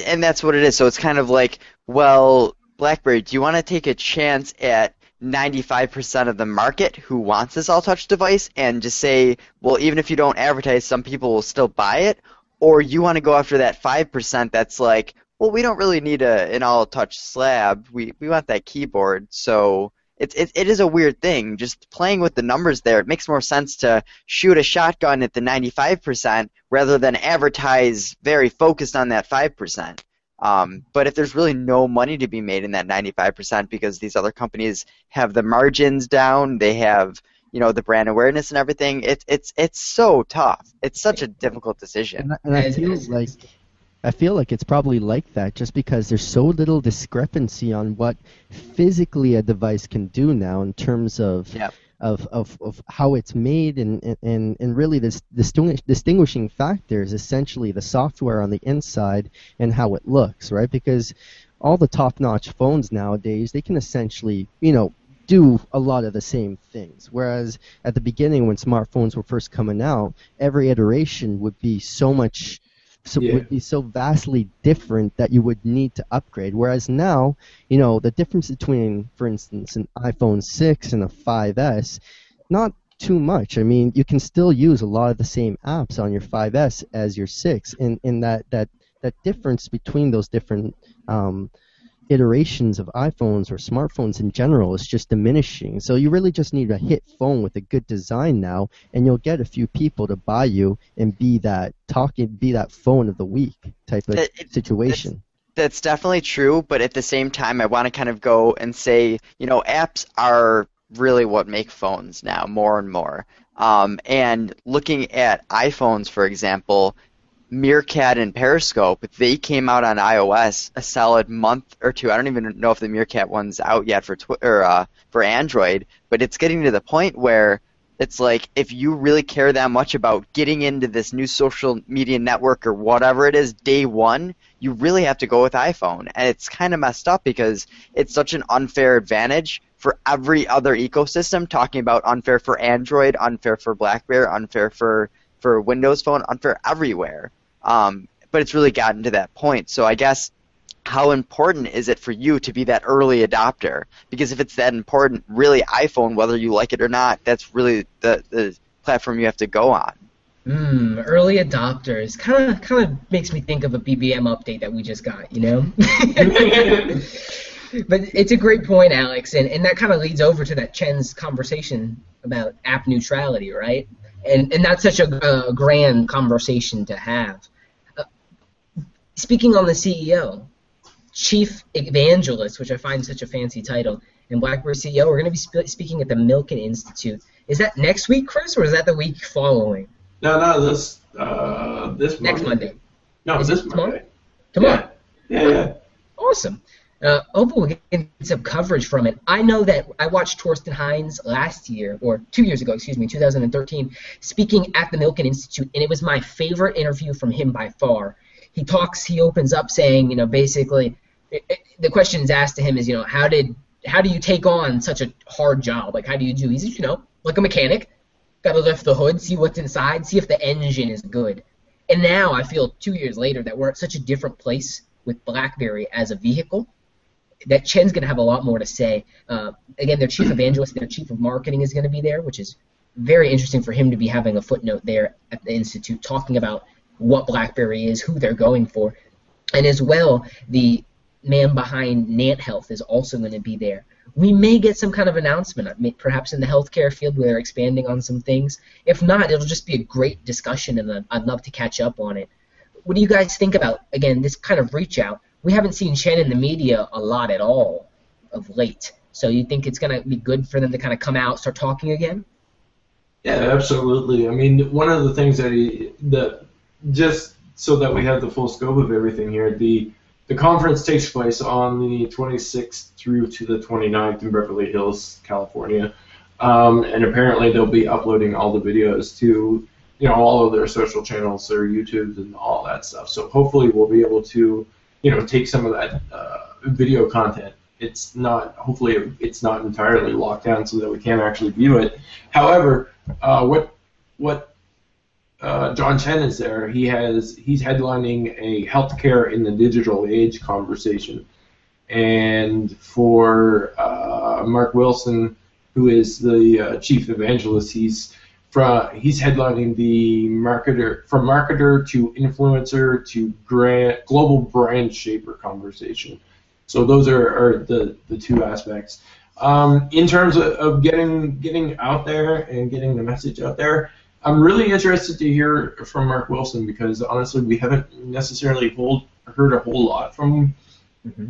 And that's what it is. So it's kind of like, well, BlackBerry, do you want to take a chance at 95% of the market who wants this all-touch device and just say, well, even if you don't advertise, some people will still buy it? Or you want to go after that 5% that's like, well, we don't really need an all-touch slab. We want that keyboard. So it is a weird thing. Just playing with the numbers there, it makes more sense to shoot a shotgun at the 95% rather than advertise very focused on that 5%. But if there's really no money to be made in that 95% because these other companies have the margins down, they have, you know, the brand awareness and everything, it's so tough. It's such a difficult decision. And I feel like it's probably like that just because there's so little discrepancy on what physically a device can do now in terms of of how it's made, and really this distinguishing factor is essentially the software on the inside and how it looks, right? Because all the top-notch phones nowadays, they can essentially, you know, do a lot of the same things, whereas at the beginning when smartphones were first coming out, every iteration would be so much, would be so vastly different that you would need to upgrade. Whereas now, you know, the difference between, for instance, an iPhone 6 and a 5S, not too much. I mean, you can still use a lot of the same apps on your 5S as your 6, and that difference between those different iterations of iPhones or smartphones in general is just diminishing. So you really just need a hit phone with a good design now, and you'll get a few people to buy you and be that phone of the week type of situation. That's definitely true, but at the same time I want to kind of go and say, you know, apps are really what make phones now more and more. And looking at iPhones, for example, Meerkat and Periscope, they came out on iOS a solid month or two. I don't even know if the Meerkat one's out yet for Android, but it's getting to the point where it's like, if you really care that much about getting into this new social media network or whatever it is day one, you really have to go with iPhone. And it's kind of messed up because it's such an unfair advantage for every other ecosystem, talking about unfair for Android, unfair for BlackBerry, unfair for Windows Phone, unfair everywhere. But it's really gotten to that point. So I guess how important is it for you to be that early adopter? Because if it's that important, really iPhone, whether you like it or not, that's really the platform you have to go on. Early adopters kind of makes me think of a BBM update that we just got, you know? But it's a great point, Alex, and that kind of leads over to that Chen's conversation about app neutrality, right? And that's such a grand conversation to have. Speaking on the CEO, Chief Evangelist, which I find such a fancy title, and BlackBerry CEO, we're going to be speaking at the Milken Institute. Is that next week, Chris, or is that the week following? No, this next Monday. No, is this Monday. Tomorrow? Yeah. Awesome. Hopefully we'll get some coverage from it. I know that I watched Torsten Hines last year, or 2 years ago, 2013, speaking at the Milken Institute, and it was my favorite interview from him by far. He talks, he opens up saying, you know, basically, the questions asked to him is, you know, how do you take on such a hard job? Like, how do you do? He's, you know, like a mechanic, got to lift the hood, see what's inside, see if the engine is good. And now I feel 2 years later that we're at such a different place with BlackBerry as a vehicle, that Chen's going to have a lot more to say. Again, their chief evangelist, their chief of marketing is going to be there, which is very interesting for him to be having a footnote there at the Institute talking about what BlackBerry is, who they're going for. And as well, the man behind Nant Health is also going to be there. We may get some kind of announcement, perhaps in the healthcare field where they're expanding on some things. If not, it'll just be a great discussion, and I'd love to catch up on it. What do you guys think about, again, this kind of reach out? We haven't seen Chen in the media a lot at all of late. So you think it's going to be good for them to kind of come out, start talking again? Yeah, absolutely. I mean, one of the things that just so that we have the full scope of everything here, the conference takes place on the 26th through to the 29th in Beverly Hills, California. And apparently they'll be uploading all the videos to, you know, all of their social channels, their YouTube and all that stuff. So hopefully we'll be able to, you know, take some of that video content. It's not, hopefully, it's not entirely locked down so that we can actually view it. However, John Chen is there. He's headlining a healthcare in the digital age conversation, and for Mark Wilson, who is the chief evangelist, he's headlining the marketer to influencer to global brand shaper conversation. So those are the two aspects. In terms of getting out there and getting the message out there, I'm really interested to hear from Mark Wilson because honestly, we haven't necessarily heard a whole lot from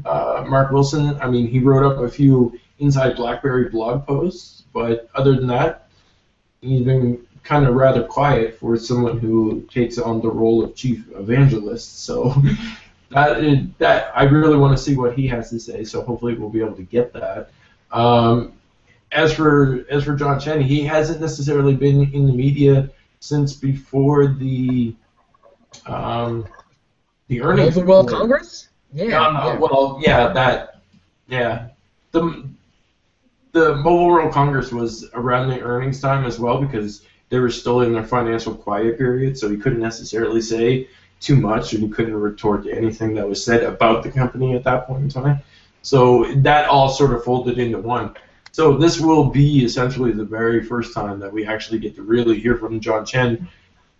Mark Wilson. I mean, he wrote up a few Inside BlackBerry blog posts, but other than that, he's been kind of rather quiet for someone who takes on the role of chief evangelist. So I really want to see what he has to say. So hopefully we'll be able to get that. As for John Chen, he hasn't necessarily been in the media since before the earnings report. Congress? Yeah. Well, yeah, that. Yeah. The Mobile World Congress was around the earnings time as well, because they were still in their financial quiet period, so he couldn't necessarily say too much, and he couldn't retort to anything that was said about the company at that point in time. So that all sort of folded into one. So this will be essentially the very first time that we actually get to really hear from John Chen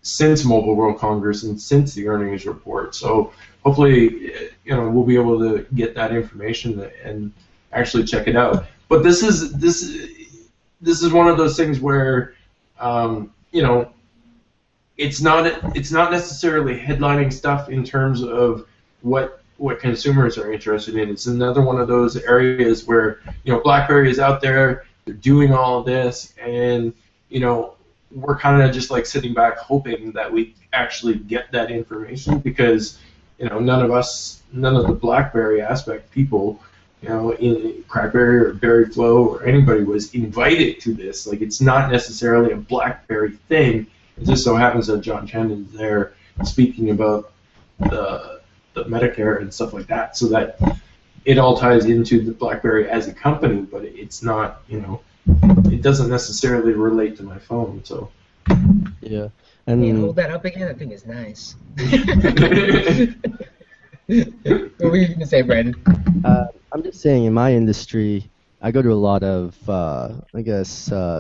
since Mobile World Congress and since the earnings report. So hopefully, we'll be able to get that information and actually check it out. But this is one of those things where it's not necessarily headlining stuff in terms of what consumers are interested in. It's another one of those areas where BlackBerry is out there, they're doing all this, and we're kind of just like sitting back hoping that we actually get that information, because none of the BlackBerry aspect people, in CrackBerry or Barry Flow or anybody was invited to this. Like, it's not necessarily a BlackBerry thing. It just so happens that John Chen is there speaking about the Medicare and stuff like that, so that it all ties into the BlackBerry as a company, but it's not, it doesn't necessarily relate to my phone, so. Yeah. And you hold that up again, I think it's nice. What were you going to say, Brandon? I'm just saying, in my industry, I go to a lot of,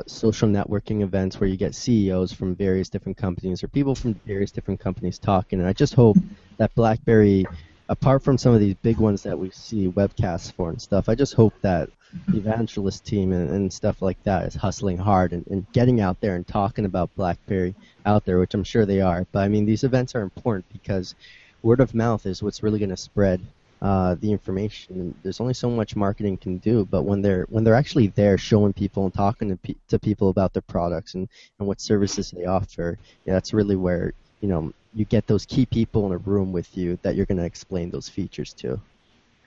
social networking events where you get CEOs from various different companies or people from various different companies talking, and I just hope that BlackBerry, apart from some of these big ones that we see webcasts for and stuff, I just hope that the evangelist team and stuff like that is hustling hard and getting out there and talking about BlackBerry out there, which I'm sure they are. But, I mean, these events are important because word of mouth is what's really going to spread the information. There's only so much marketing can do, but when they're actually there showing people and talking to people about their products and what services they offer, that's really where you get those key people in a room with you that you're going to explain those features to.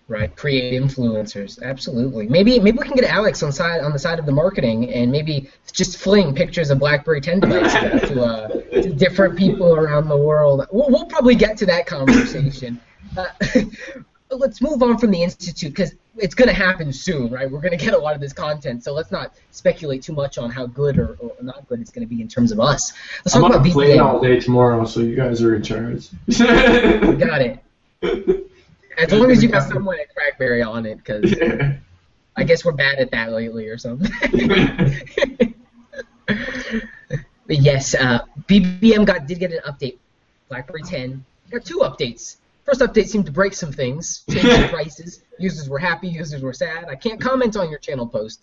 Right, create influencers. Absolutely. Maybe we can get Alex on the side of the marketing and maybe just fling pictures of BlackBerry 10 devices to different people around the world. We'll probably get to that conversation. Let's move on from the Institute, because it's going to happen soon, right? We're going to get a lot of this content, so let's not speculate too much on how good or not good it's going to be in terms of us. Let's talk about VDA. I'm on a plane all day tomorrow, so you guys are in charge. Got it. As long as you got someone at CrackBerry on it, because I guess we're bad at that lately or something. But yes, BBM did get an update. BlackBerry 10 got two updates. First update seemed to break some things, change the prices. Users were happy, users were sad. I can't comment on your channel post,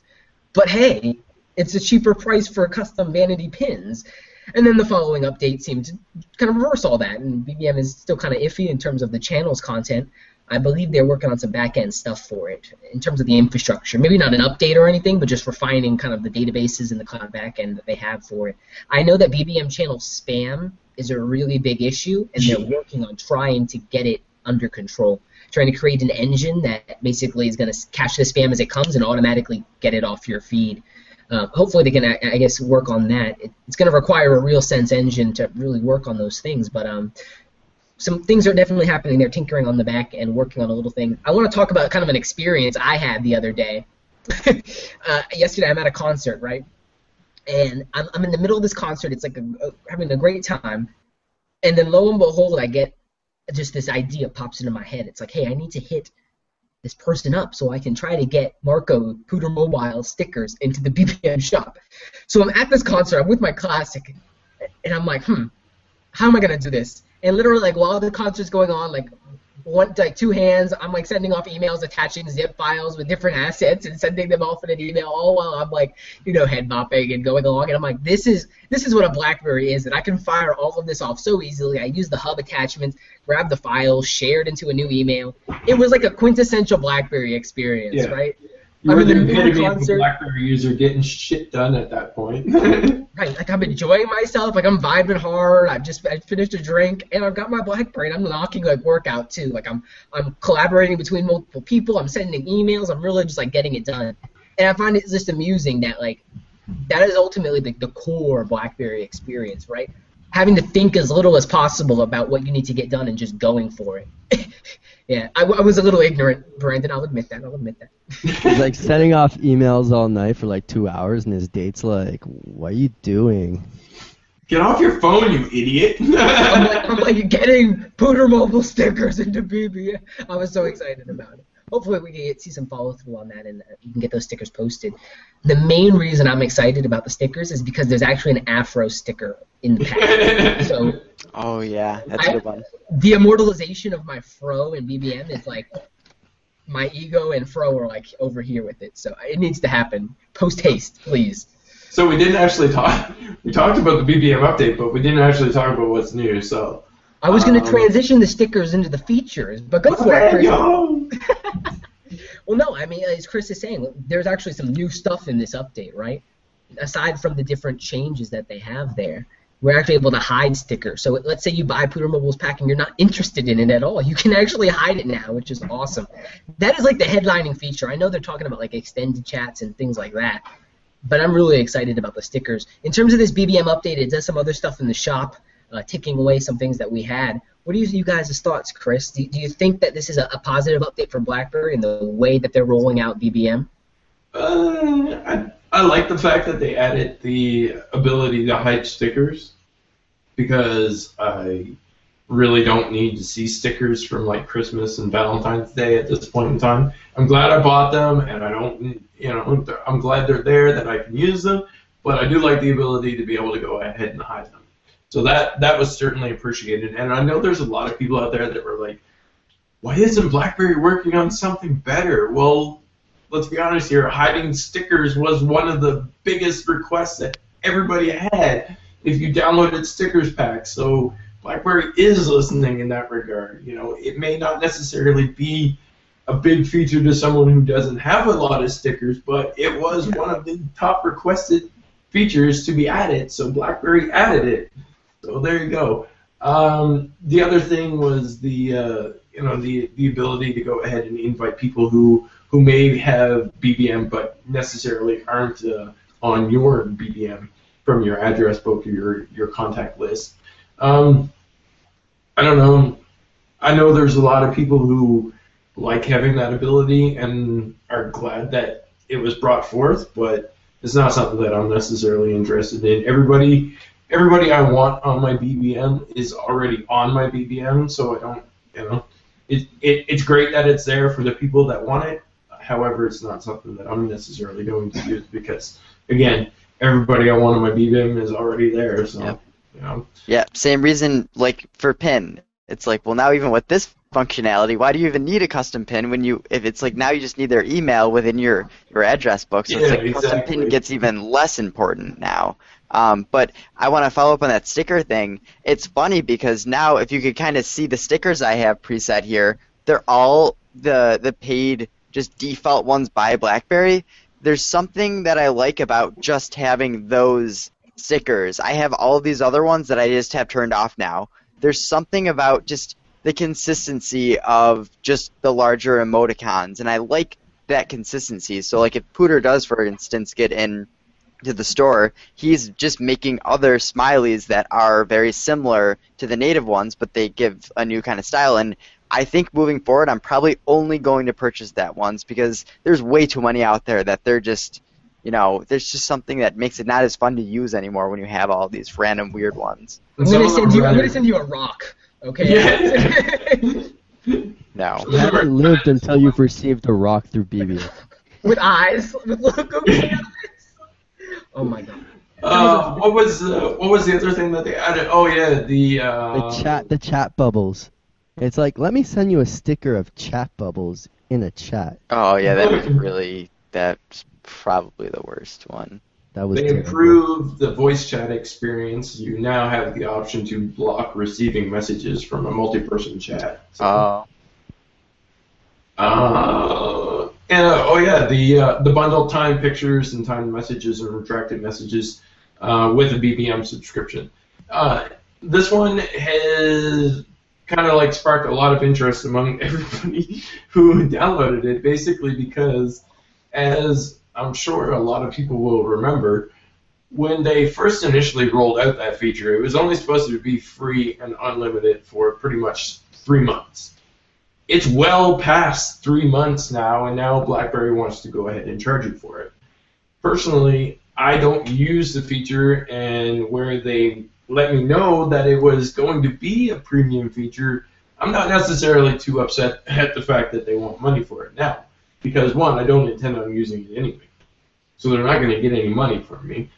but hey, it's a cheaper price for custom vanity pins. And then the following update seemed to kind of reverse all that, and BBM is still kind of iffy in terms of the channel's content. I believe they're working on some back-end stuff for it in terms of the infrastructure. Maybe not an update or anything, but just refining kind of the databases and the cloud back-end that they have for it. I know that BBM channel spam is a really big issue, and they're working on trying to get it under control, trying to create an engine that basically is going to catch the spam as it comes and automatically get it off your feed. Hopefully they can, I guess, work on that. It's going to require a real sense engine to really work on those things, but some things are definitely happening. They're tinkering on the back and working on a little thing. I want to talk about kind of an experience I had the other day. Yesterday I'm at a concert, right? And I'm in the middle of this concert. It's like having a great time. And then lo and behold, I get just this idea pops into my head. It's like, hey, I need to hit this person up so I can try to get Marco Pooter Mobile stickers into the BBM shop. So I'm at this concert, I'm with my classic, and I'm like, how am I going to do this? And literally, like, while the concert's going on, like, two hands, I'm like sending off emails, attaching zip files with different assets and sending them off in an email, all while I'm like, head bopping and going along, and I'm like, this is what a BlackBerry is, and I can fire all of this off so easily. I use the hub attachments, grab the file, shared into a new email. It was like a quintessential BlackBerry experience, right? You were the epitome of a BlackBerry user getting shit done at that point. Right, like I'm enjoying myself, like I'm vibing hard, I finished a drink, and I've got my BlackBerry, and I'm knocking like work out too. Like I'm collaborating between multiple people, I'm sending emails, I'm really just like getting it done. And I find it just amusing that, like, that is ultimately the core BlackBerry experience, right? Having to think as little as possible about what you need to get done and just going for it. Yeah, I was a little ignorant, Brandon. I'll admit that. He's like sending off emails all night for like 2 hours, and his date's like, "What are you doing? Get off your phone, you idiot!" I'm like getting Pooter Mobile stickers into BB. I was so excited about it. Hopefully we can see some follow-through on that, and you can get those stickers posted. The main reason I'm excited about the stickers is because there's actually an Afro sticker in the pack. So, oh, yeah. That's a good one. The immortalization of my fro and BBM is like my ego and fro are like over here with it. So it needs to happen. Post-haste, please. So we didn't actually talk. We talked about the BBM update, but we didn't actually talk about what's new. So I was going to transition the stickers into the features, but go for it, Chris. Well, no, I mean, as Chris is saying, there's actually some new stuff in this update, right? Aside from the different changes that they have there, we're actually able to hide stickers. So let's say you buy Pooter Mobile's pack and you're not interested in it at all. You can actually hide it now, which is awesome. That is like the headlining feature. I know they're talking about like extended chats and things like that, but I'm really excited about the stickers. In terms of this BBM update, it does some other stuff in the shop, taking away some things that we had. What are you guys' thoughts, Chris? Do you think that this is a positive update for BlackBerry in the way that they're rolling out BBM? I like the fact that they added the ability to hide stickers, because I really don't need to see stickers from like Christmas and Valentine's Day at this point in time. I'm glad I bought them, and I don't, you know, I'm glad they're there that I can use them, but I do like the ability to be able to go ahead and hide them. So that was certainly appreciated, and I know there's a lot of people out there that were like, why isn't BlackBerry working on something better? Well, let's be honest here, hiding stickers was one of the biggest requests that everybody had if you downloaded stickers packs, so BlackBerry is listening in that regard. You know, it may not necessarily be a big feature to someone who doesn't have a lot of stickers, but it was one of the top requested features to be added, so BlackBerry added it. So there you go. The other thing was the you know, the ability to go ahead and invite people who may have BBM but necessarily aren't on your BBM from your address book or your contact list. I don't know. I know there's a lot of people who like having that ability and are glad that it was brought forth, but it's not something that I'm necessarily interested in. Everybody I want on my BBM is already on my BBM, so I don't, you know, it's great that it's there for the people that want it. However, it's not something that I'm necessarily going to use because, again, everybody I want on my BBM is already there, so, yep. You know. Yeah, same reason, like, for PIN. It's like, well, now even with this functionality, why do you even need a custom PIN if it's like now you just need their email within your address book, so yeah, it's like custom PIN gets even less important now. But I want to follow up on that sticker thing. It's funny because now if you could kind of see the stickers I have preset here, they're all the paid just default ones by BlackBerry. There's something that I like about just having those stickers. I have all of these other ones that I just have turned off now. There's something about just the consistency of just the larger emoticons, and I like that consistency. So like if Pooter does, for instance, get in to the store, he's just making other smileys that are very similar to the native ones, but they give a new kind of style. And I think moving forward, I'm probably only going to purchase that once because there's way too many out there that they're just, you know, there's just something that makes it not as fun to use anymore when you have all these random weird ones. I'm going to send you a rock, okay? Yeah. No. You haven't lived until you've received a rock through BB. With eyes, with local eyes. Oh my god! What was the other thing that they added? Oh yeah, the chat bubbles. It's like, let me send you a sticker of chat bubbles in a chat. Oh yeah, that's probably the worst one. That was. They improved the voice chat experience. You now have the option to block receiving messages from a multi-person chat. So. The bundled time pictures and time messages and retracted messages with a BBM subscription. This one has kind of like sparked a lot of interest among everybody who downloaded it, basically because as I'm sure a lot of people will remember, when they first initially rolled out that feature, it was only supposed to be free and unlimited for pretty much 3 months. It's well past 3 months now, and now BlackBerry wants to go ahead and charge you for it. Personally, I don't use the feature, and where they let me know that it was going to be a premium feature, I'm not necessarily too upset at the fact that they want money for it now, because one, I don't intend on using it anyway, so they're not going to get any money from me,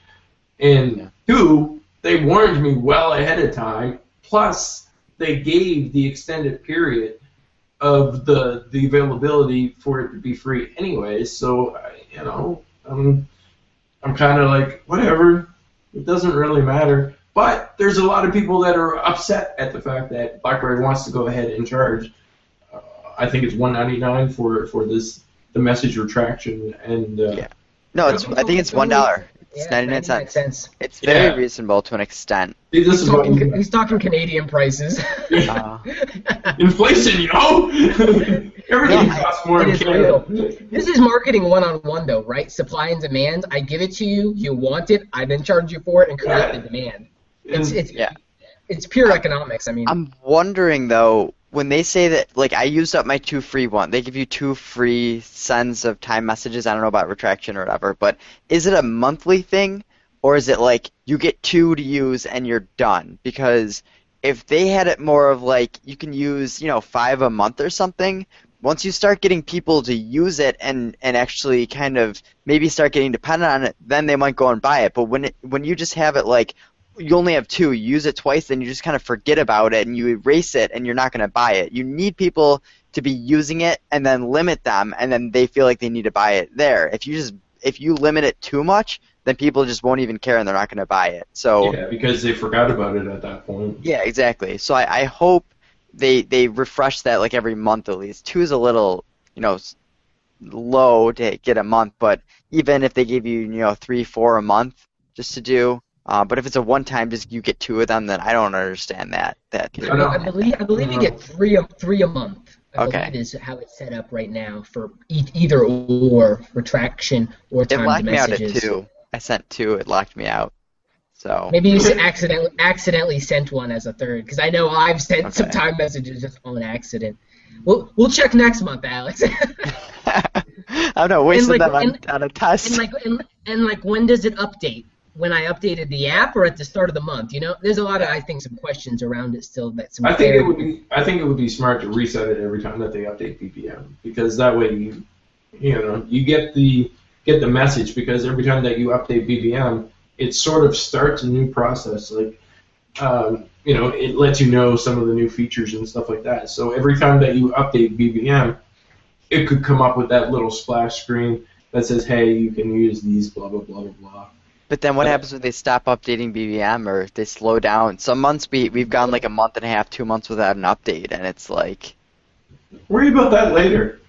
and two, they warned me well ahead of time, plus they gave the extended period of the availability for it to be free anyway, so, you know, I'm kind of like, whatever, it doesn't really matter. But there's a lot of people that are upset at the fact that BlackBerry wants to go ahead and charge. I think it's $1.99 for this, the message retraction and. Yeah. No, it's. I think it's $1. It's 99 cents. It's very reasonable to an extent. See, this he's talking Canadian prices. Inflation, you know. Everything costs more in Canada. This is marketing one-on-one, though, right? Supply and demand. I give it to you. You want it. I then charge you for it and create the demand. It's pure economics. I mean, I'm wondering though, when they say that, like, I used up my 2 free 1, they give you 2 free sends of time messages. I don't know about retraction or whatever, but is it a monthly thing, or is it like you get 2 to use and you're done? Because if they had it more of like you can use, you know, 5 a month or something. Once you start getting people to use it and actually kind of maybe start getting dependent on it, then they might go and buy it. But when you just have it like you only have 2, you use it twice, then you just kind of forget about it and you erase it and you're not going to buy it. You need people to be using it and then limit them, and then they feel like they need to buy it there. If you limit it too much, then people just won't even care and they're not going to buy it. So yeah, because they forgot about it at that point. Yeah, exactly. So I hope they refresh that like every month at least. 2 is a little, you know, low to get a month, but even if they give you, you know, 3, 4 a month just to do, but if it's a one-time, just you get 2 of them, then I don't understand that. I believe you get 3 a month. I believe is how it's set up right now for either or retraction or timed messages. It locked me out at 2. I sent 2. It locked me out. So maybe you accidentally sent 1 as a third, because I know I've sent some time messages just on accident. We'll check next month, Alex. I'm not wasting that on a test. And when does it update? When I updated the app, or at the start of the month? You know, there's a lot of, I think, some questions around it still. I think it would be smart to reset it every time that they update PPM, because that way you get the message, because every time that you update PPM, it sort of starts a new process. Like, you know, it lets you know some of the new features and stuff like that. So every time that you update BBM, it could come up with that little splash screen that says, hey, you can use these blah, blah, blah, blah, blah. But then what happens when they stop updating BBM or they slow down? Some months we've gone like a month and a half, 2 months without an update, and it's like... Worry about that later.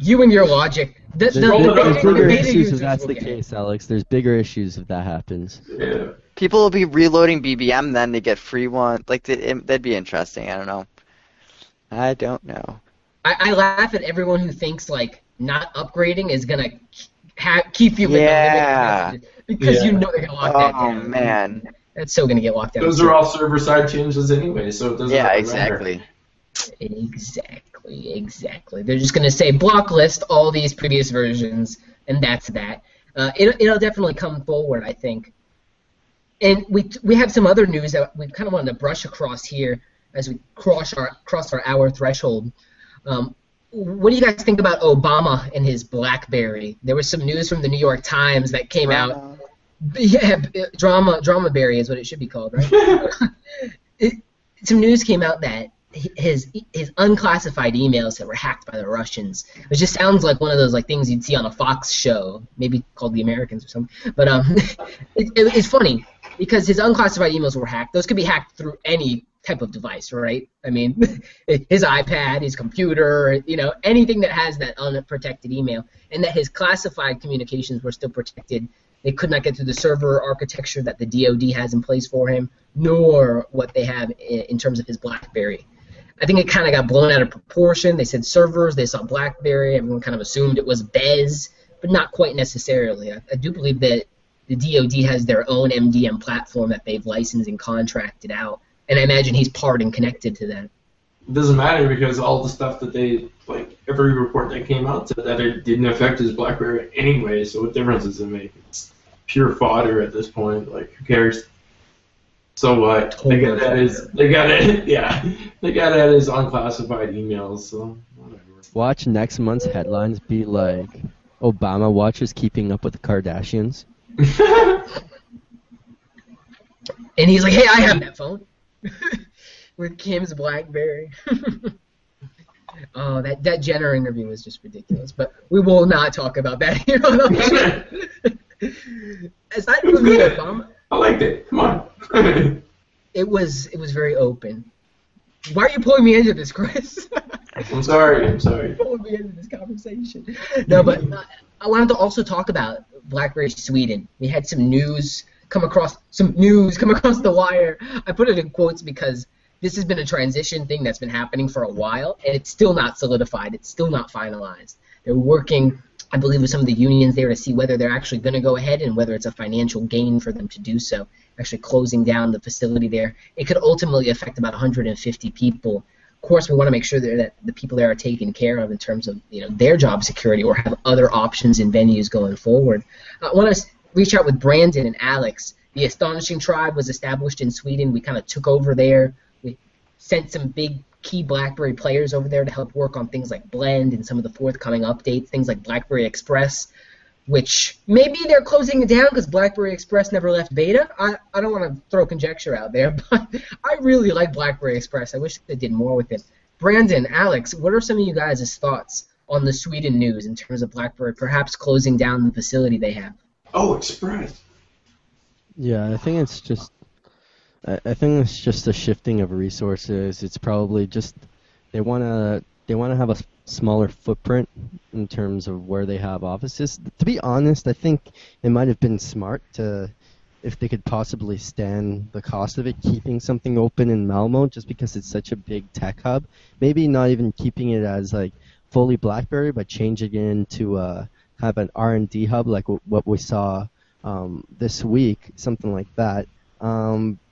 You and your logic. There's bigger issues if that's the case, Alex. There's bigger issues if that happens. Yeah. People will be reloading BBM then to get free one. Like, that'd be interesting. I don't know. I laugh at everyone who thinks, like, not upgrading is going to keep you with unlimited messages, because you know they're going to lock that down. Oh, man. That's so going to get locked down. Those are all server-side changes anyway, so it doesn't matter. Exactly. They're just going to say block list all these previous versions, and that's that. It'll definitely come forward, I think. And we have some other news that we kind of wanted to brush across here as we cross our hour threshold. What do you guys think about Obama and his BlackBerry? There was some news from the New York Times that came out. Yeah, Dramaberry is what it should be called, right? Some news came out that his unclassified emails that were hacked by the Russians. It just sounds like one of those like things you'd see on a Fox show, maybe called The Americans or something. But it's funny because his unclassified emails were hacked. Those could be hacked through any type of device, right? I mean, his iPad, his computer, you know, anything that has that unprotected email, and that his classified communications were still protected. They could not get through the server architecture that the DoD has in place for him, nor what they have in terms of his BlackBerry. I think it kind of got blown out of proportion. They said servers, they saw BlackBerry, everyone kind of assumed it was Bez, but not quite necessarily. I do believe that the DoD has their own MDM platform that they've licensed and contracted out, and I imagine he's part and connected to that. It doesn't matter because all the stuff that they, like, every report that came out said that it didn't affect his BlackBerry anyway, so what difference does it make? It's pure fodder at this point, like, who cares? So what? Totally they got at his unclassified emails, so whatever. Watch next month's headlines be like, Obama watches Keeping Up with the Kardashians. And he's like, hey, I have that phone. With Kim's BlackBerry. Oh, that Jenner interview was just ridiculous. But we will not talk about that here on the show. Aside from the Obama, I liked it. Come on. It was very open. Why are you pulling me into this, Chris? I'm sorry. You're pulling me into this conversation. No, but I wanted to also talk about BlackBerry Sweden. We had some news come across the wire. I put it in quotes because this has been a transition thing that's been happening for a while, and it's still not solidified. It's still not finalized. They're working, I believe, with some of the unions there to see whether they're actually going to go ahead and whether it's a financial gain for them to do so, actually closing down the facility there. It could ultimately affect about 150 people. Of course, we want to make sure that the people there are taken care of in terms of, you know, their job security or have other options and venues going forward. I want to reach out with Brandon and Alex. The Astonishing Tribe was established in Sweden. We kind of took over there. Sent some big key BlackBerry players over there to help work on things like Blend and some of the forthcoming updates, things like BlackBerry Express, which maybe they're closing it down because BlackBerry Express never left beta. I don't want to throw conjecture out there, but I really like BlackBerry Express. I wish they did more with it. Brandon, Alex, what are some of you guys' thoughts on the Sweden news in terms of BlackBerry perhaps closing down the facility they have? Oh, Express. Yeah, I think it's just the shifting of resources. It's probably just they want to have a smaller footprint in terms of where they have offices. To be honest, I think it might have been smart to, if they could possibly stand the cost of it, keeping something open in Malmo just because it's such a big tech hub. Maybe not even keeping it as like fully BlackBerry, but changing it into kind of an R&D hub like what we saw this week, something like that.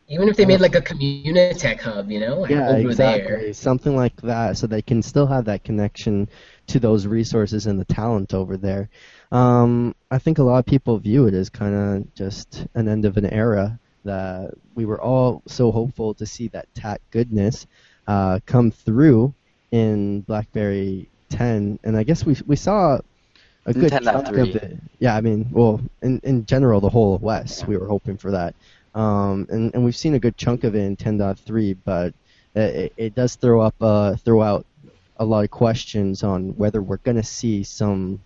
Even if they made like a Communitech hub, you know? Like over exactly. There. Something like that, so they can still have that connection to those resources and the talent over there. I think a lot of people view it as kind of just an end of an era that we were all so hopeful to see that tech goodness come through in BlackBerry 10, and I guess we saw a good chunk of it. Yeah, I mean, well, in general, the whole of West, we were hoping for that. And we've seen a good chunk of it in 10.3, but it does throw out a lot of questions on whether we're going to see some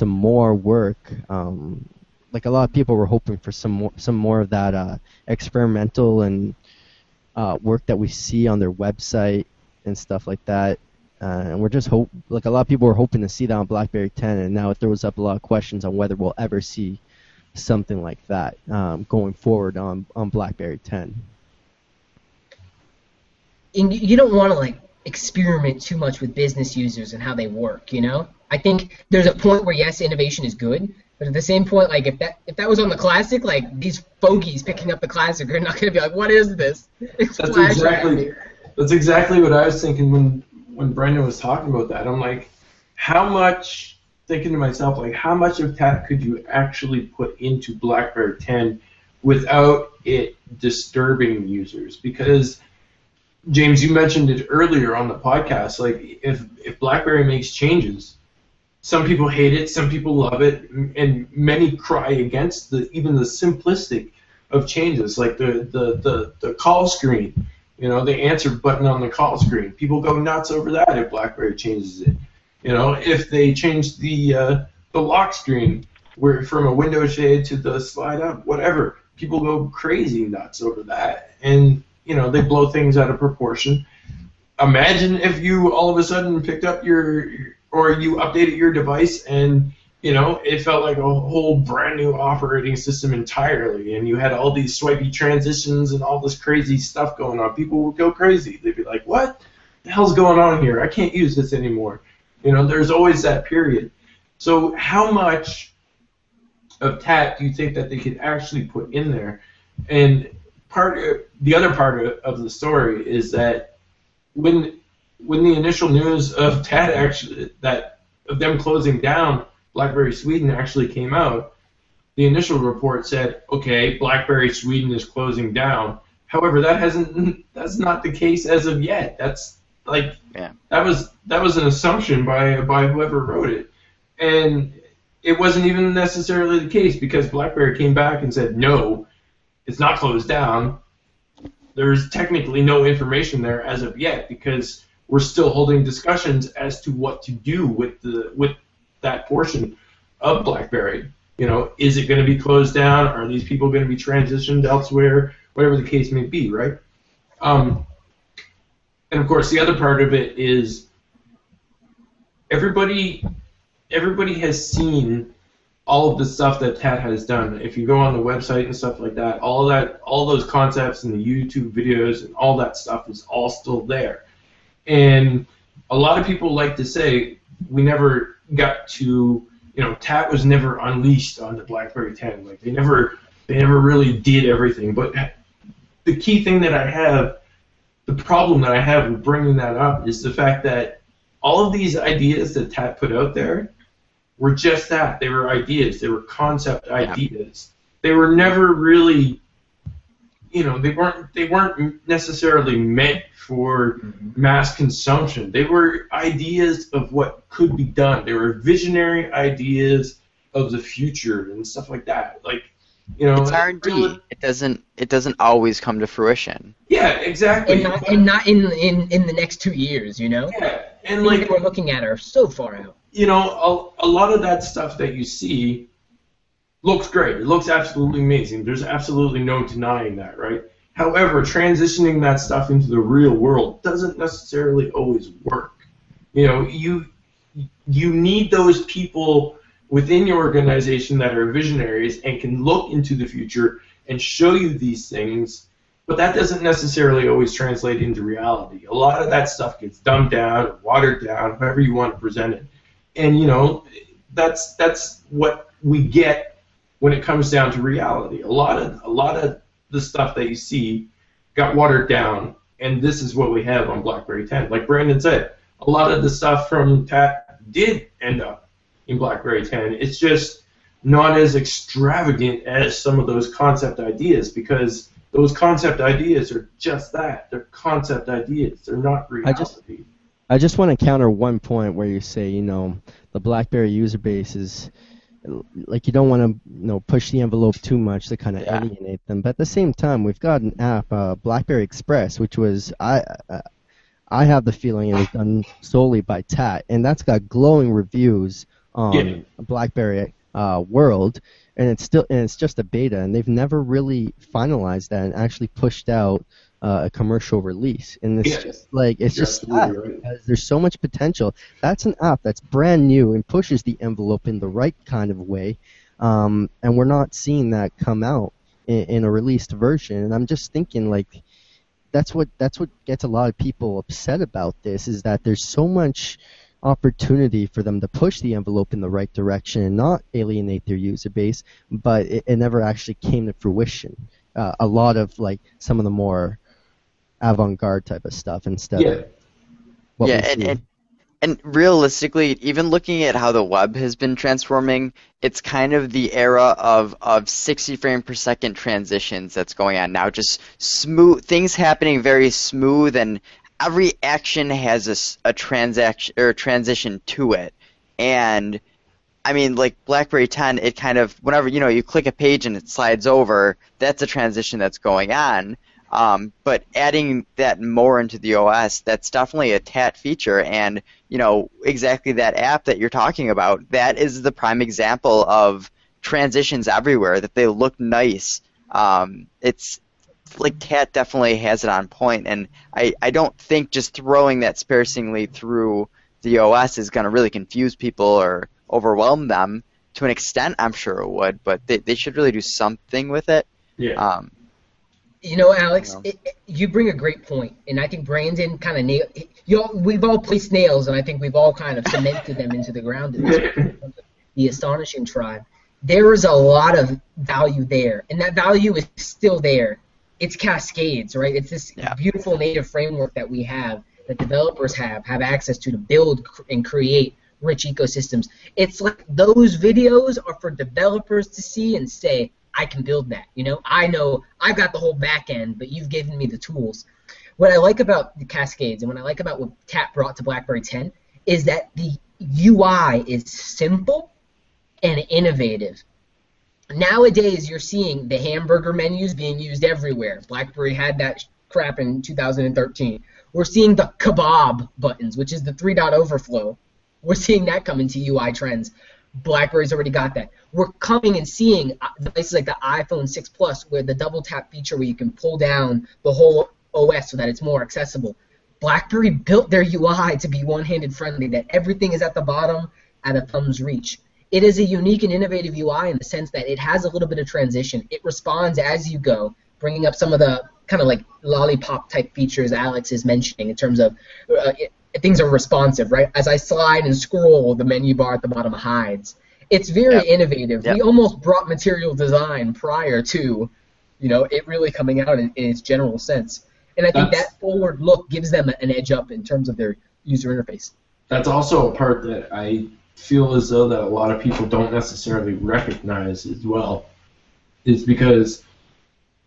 more work. Like a lot of people were hoping for some more of that experimental and work that we see on their website and stuff like that. And we're just like a lot of people were hoping to see that on BlackBerry 10, and now it throws up a lot of questions on whether we'll ever see something like that going forward on BlackBerry 10. And you don't want to like experiment too much with business users and how they work, you know? I think there's a point where yes, innovation is good, but at the same point, like if that was on the classic, like these fogies picking up the classic are not going to be like, what is this? That's exactly what I was thinking when Brendan was talking about that. I'm like, thinking to myself, like, how much of tech could you actually put into BlackBerry 10 without it disturbing users? Because, James, you mentioned it earlier on the podcast, like, if BlackBerry makes changes, some people hate it, some people love it, and many cry against even the simplistic of changes, like the call screen, you know, the answer button on the call screen. People go nuts over that if BlackBerry changes it. You know, if they change the lock screen where from a window shade to the slide up, whatever, people go crazy nuts over that, and you know they blow things out of proportion. Imagine if you all of a sudden picked up you updated your device and you know it felt like a whole brand new operating system entirely, and you had all these swipey transitions and all this crazy stuff going on. People would go crazy. They'd be like, "What? the hell's going on here? I can't use this anymore. You know, there's always that period. So how much of TAT do you think that they could actually put in there? And the other part of the story is that when the initial news of TAT actually, of them closing down BlackBerry Sweden actually came out, the initial report said, okay, BlackBerry Sweden is closing down. However, that's not the case as of yet. That's like, yeah, that was an assumption by whoever wrote it. And it wasn't even necessarily the case, because BlackBerry came back and said, no, it's not closed down. There's technically no information there as of yet, because we're still holding discussions as to what to do with that portion of BlackBerry. You know, is it going to be closed down? Are these people going to be transitioned elsewhere? Whatever the case may be, right? And of course, the other part of it is everybody has seen all of the stuff that TAT has done. If you go on the website and stuff like that, all those concepts and the YouTube videos and all that stuff is all still there. And a lot of people like to say we never got to, you know, TAT was never unleashed on the BlackBerry 10. Like they never really did everything. But the key thing that I have, the problem that I have with bringing that up, is the fact that all of these ideas that TAT put out there were just that. They were ideas. They were concept ideas. They were never really, you know, they weren't necessarily meant for mass consumption. They were ideas of what could be done. They were visionary ideas of the future and stuff like that. Like, you know, it's R&D. It doesn't always come to fruition. Yeah, exactly. And not in the next 2 years, you know. Yeah, and things like we're looking at are so far out. You know, a lot of that stuff that you see looks great. It looks absolutely amazing. There's absolutely no denying that, right? However, transitioning that stuff into the real world doesn't necessarily always work. You know, you need those people within your organization that are visionaries and can look into the future and show you these things, but that doesn't necessarily always translate into reality. A lot of that stuff gets dumbed down, or watered down, however you want to present it. And, you know, that's what we get when it comes down to reality. A lot of the stuff that you see got watered down, and this is what we have on BlackBerry 10. Like Brandon said, a lot of the stuff from TAT did end up in BlackBerry 10. It's just not as extravagant as some of those concept ideas, because those concept ideas are just that. They're concept ideas. They're not reality. I just want to counter one point where you say, you know, the BlackBerry user base is, like, you don't want to, you know, push the envelope too much to kind of alienate them. But at the same time, we've got an app, BlackBerry Express, which was, I have the feeling it was done solely by TAT, and that's got glowing reviews on BlackBerry World, and it's just a beta, and they've never really finalized that and actually pushed out a commercial release. And it's just like, it's just sad, because there's so much potential. That's an app that's brand new and pushes the envelope in the right kind of way, and we're not seeing that come out in a released version. And I'm just thinking, like, that's what gets a lot of people upset about this, is that there's so much opportunity for them to push the envelope in the right direction and not alienate their user base, but it never actually came to fruition. A lot of, like, some of the more avant-garde type of stuff instead of what we see. And realistically, even looking at how the web has been transforming, it's kind of the era of 60 frame per second transitions that's going on now. Just smooth things happening, very smooth, and every action has a transaction or a transition to it. And I mean, like BlackBerry 10, it kind of, whenever, you know, you click a page and it slides over, that's a transition that's going on. But adding that more into the OS, that's definitely a TAT feature. And, you know, exactly that app that you're talking about, that is the prime example of transitions everywhere, that they look nice. It's like TAT definitely has it on point. And I don't think just throwing that sparingly through the OS is going to really confuse people or overwhelm them. To an extent, I'm sure it would, but they should really do something with it. Yeah. You know, Alex, you know. You bring a great point, and I think Brandon kind of nailed. We've all placed nails, and I think we've all kind of cemented them into the ground. The Astonishing Tribe. There is a lot of value there, and that value is still there. It's Cascades, right? It's this beautiful native framework that we have, that developers have access to build and create rich ecosystems. It's like those videos are for developers to see and say, I can build that. You know I've got the whole back end, but you've given me the tools. What I like about the Cascades and what I like about what Kat brought to BlackBerry 10 is that the UI is simple and innovative. Nowadays, you're seeing the hamburger menus being used everywhere. BlackBerry had that crap in 2013. We're seeing the kebab buttons, which is the 3-dot overflow. We're seeing that come into UI trends. BlackBerry's already got that. We're coming and seeing devices like the iPhone 6 Plus where the double tap feature where you can pull down the whole OS so that it's more accessible. BlackBerry built their UI to be one-handed friendly, that everything is at the bottom, at a thumb's reach. It is a unique and innovative UI in the sense that it has a little bit of transition. It responds as you go, bringing up some of the kind of like lollipop-type features Alex is mentioning in terms of things are responsive, right? As I slide and scroll, the menu bar at the bottom hides. It's very innovative. We almost brought material design prior to, you know, it really coming out in its general sense. And I think that forward look gives them an edge up in terms of their user interface. That's also a part that I feel as though that a lot of people don't necessarily recognize as well, is because,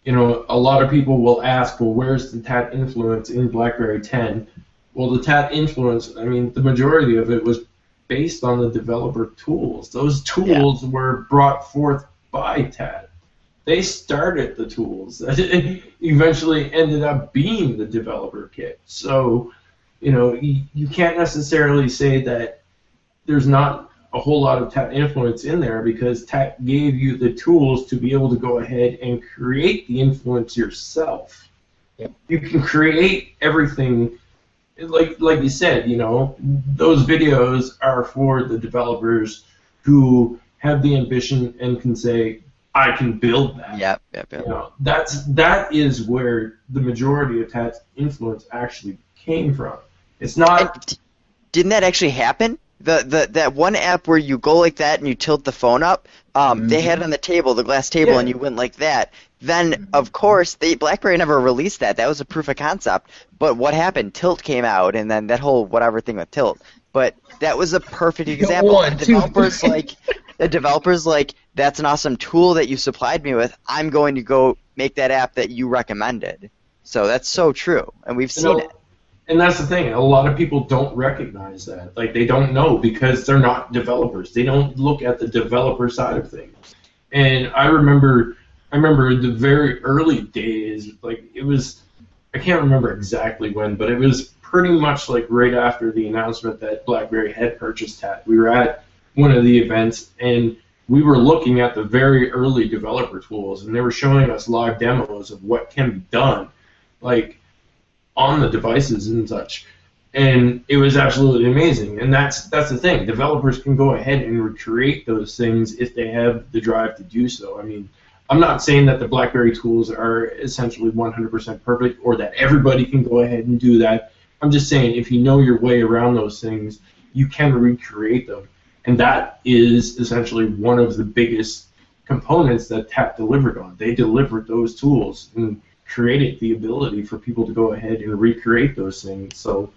you know, a lot of people will ask, well, where's the TAT influence in BlackBerry 10? Well, the TAT influence, I mean, the majority of it was based on the developer tools. Those tools were brought forth by TAT. They started the tools that eventually ended up being the developer kit. So, you know, you can't necessarily say that there's not a whole lot of TAT influence in there, because TAT gave you the tools to be able to go ahead and create the influence yourself. Yep. You can create everything. Like you said, you know, those videos are for the developers who have the ambition and can say, I can build that. Yep. You know, that is where the majority of TAT's influence actually came from. It's not... Didn't that actually happen? That one app where you go like that and you tilt the phone up, they had on the table, the glass table, and you went like that. Then, of course, BlackBerry never released that. That was a proof of concept. But what happened? Tilt came out, and then that whole whatever thing with tilt. But that was a perfect example. The developers like, that's an awesome tool that you supplied me with. I'm going to go make that app that you recommended. So that's so true, and we've seen it. And that's the thing. A lot of people don't recognize that. Like, they don't know because they're not developers. They don't look at the developer side of things. And I remember the very early days, like it was, I can't remember exactly when, but it was pretty much like right after the announcement that BlackBerry had purchased TAT. We were at one of the events, and we were looking at the very early developer tools, and they were showing us live demos of what can be done, like on the devices and such. And it was absolutely amazing. And that's the thing. Developers can go ahead and recreate those things if they have the drive to do so. I mean, I'm not saying that the BlackBerry tools are essentially 100% perfect or that everybody can go ahead and do that. I'm just saying if you know your way around those things, you can recreate them. And that is essentially one of the biggest components that TAT delivered on. They delivered those tools and created the ability for people to go ahead and recreate those things. So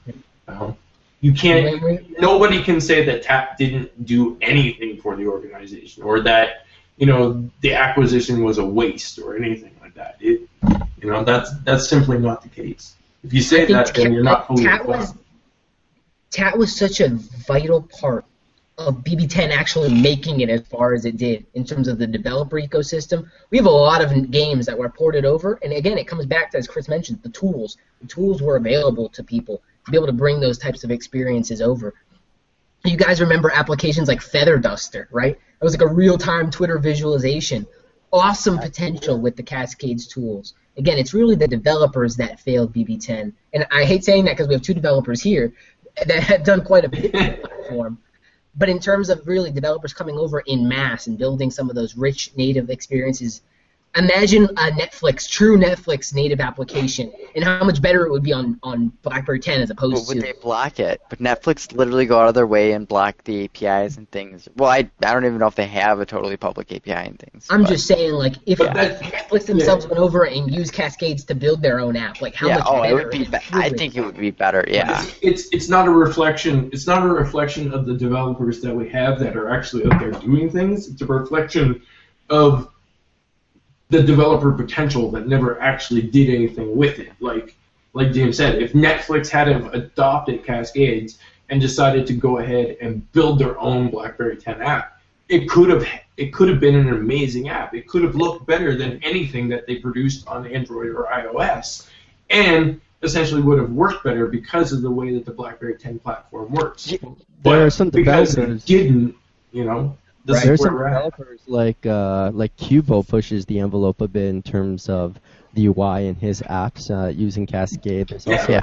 you can't – nobody can say that TAT didn't do anything for the organization or that – you know, the acquisition was a waste or anything like that. It, you know, that's simply not the case. If you say that, then you're not fully informed. TAT was such a vital part of BB10 actually making it as far as it did in terms of the developer ecosystem. We have a lot of games that were ported over, and again, it comes back to, as Chris mentioned, the tools. The tools were available to people to be able to bring those types of experiences over. You guys remember applications like Feather Duster, right? It was like a real-time Twitter visualization. Awesome potential with the Cascades tools. Again, it's really the developers that failed BB10. And I hate saying that because we have two developers here that have done quite a bit on the platform. But in terms of really developers coming over in mass and building some of those rich native experiences, Imagine a Netflix, true Netflix native application, and how much better it would be on BlackBerry 10 as opposed to... Would they block it? But Netflix literally go out of their way and block the APIs and things. Well, I don't even know if they have a totally public API and things. I'm just saying, like, if Netflix themselves went over and used Cascades to build their own app, like, how much better it would be? I think it would be better, yeah. It's not a reflection of the developers that we have that are actually out there doing things. It's a reflection of the developer potential that never actually did anything with it. Like James said, if Netflix had adopted Cascades and decided to go ahead and build their own BlackBerry 10 app, it could have been an amazing app. It could have looked better than anything that they produced on Android or iOS, and essentially would have worked better because of the way that the BlackBerry 10 platform works. There's some developers like Cubo pushes the envelope a bit in terms of the UI in his apps using Cascade. There's also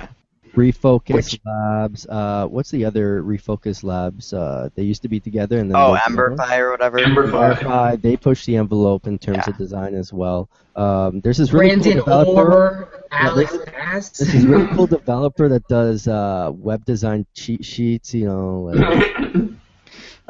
Refocus Labs. What's the other Refocus Labs? They used to be together. And then Emberify or whatever. Emberify. They push the envelope in terms of design as well. There's this really cool developer. This is really cool developer that does web design cheat sheets. You know.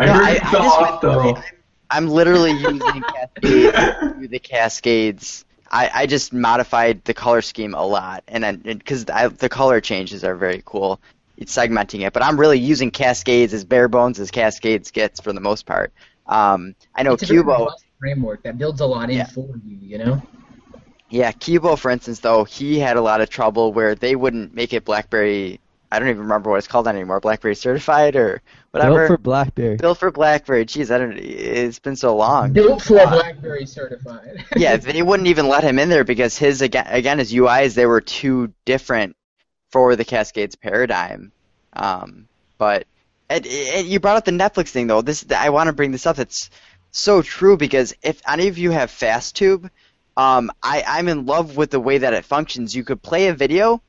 Like, I'm literally using Cascades to do the Cascades. I just modified the color scheme a lot, and then because the color changes are very cool. It's segmenting it, but I'm really using Cascades as bare bones as Cascades gets for the most part. I know it's a Cubo framework that builds a lot in for you, you know. Yeah, Cubo, for instance, though, he had a lot of trouble where they wouldn't make it BlackBerry. I don't even remember what it's called anymore. BlackBerry Certified or whatever. Built for BlackBerry. Built for BlackBerry. Jeez, it's been so long. Built for BlackBerry Certified. Yeah, they wouldn't even let him in there because his his UIs, they were too different for the Cascades paradigm. But you brought up the Netflix thing though. I want to bring this up. It's so true because if any of you have FastTube, I'm in love with the way that it functions. You could play a video.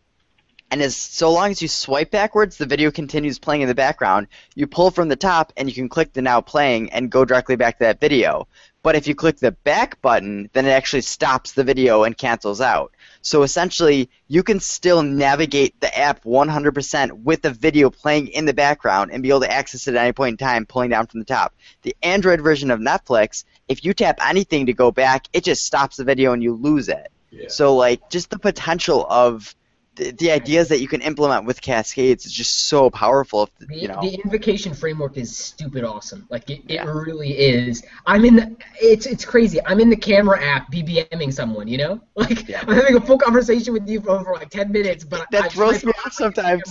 And so long as you swipe backwards, the video continues playing in the background. You pull from the top, and you can click the now playing and go directly back to that video. But if you click the back button, then it actually stops the video and cancels out. So essentially, you can still navigate the app 100% with the video playing in the background and be able to access it at any point in time, pulling down from the top. The Android version of Netflix, if you tap anything to go back, it just stops the video and you lose it. Yeah. So like, just the potential of... The ideas that you can implement with Cascades is just so powerful. The invocation framework is stupid awesome. Like it really is. It's crazy. I'm in the camera app BBMing someone, you know? Like I'm having a full conversation with you for over like 10 minutes, but that throws me off sometimes.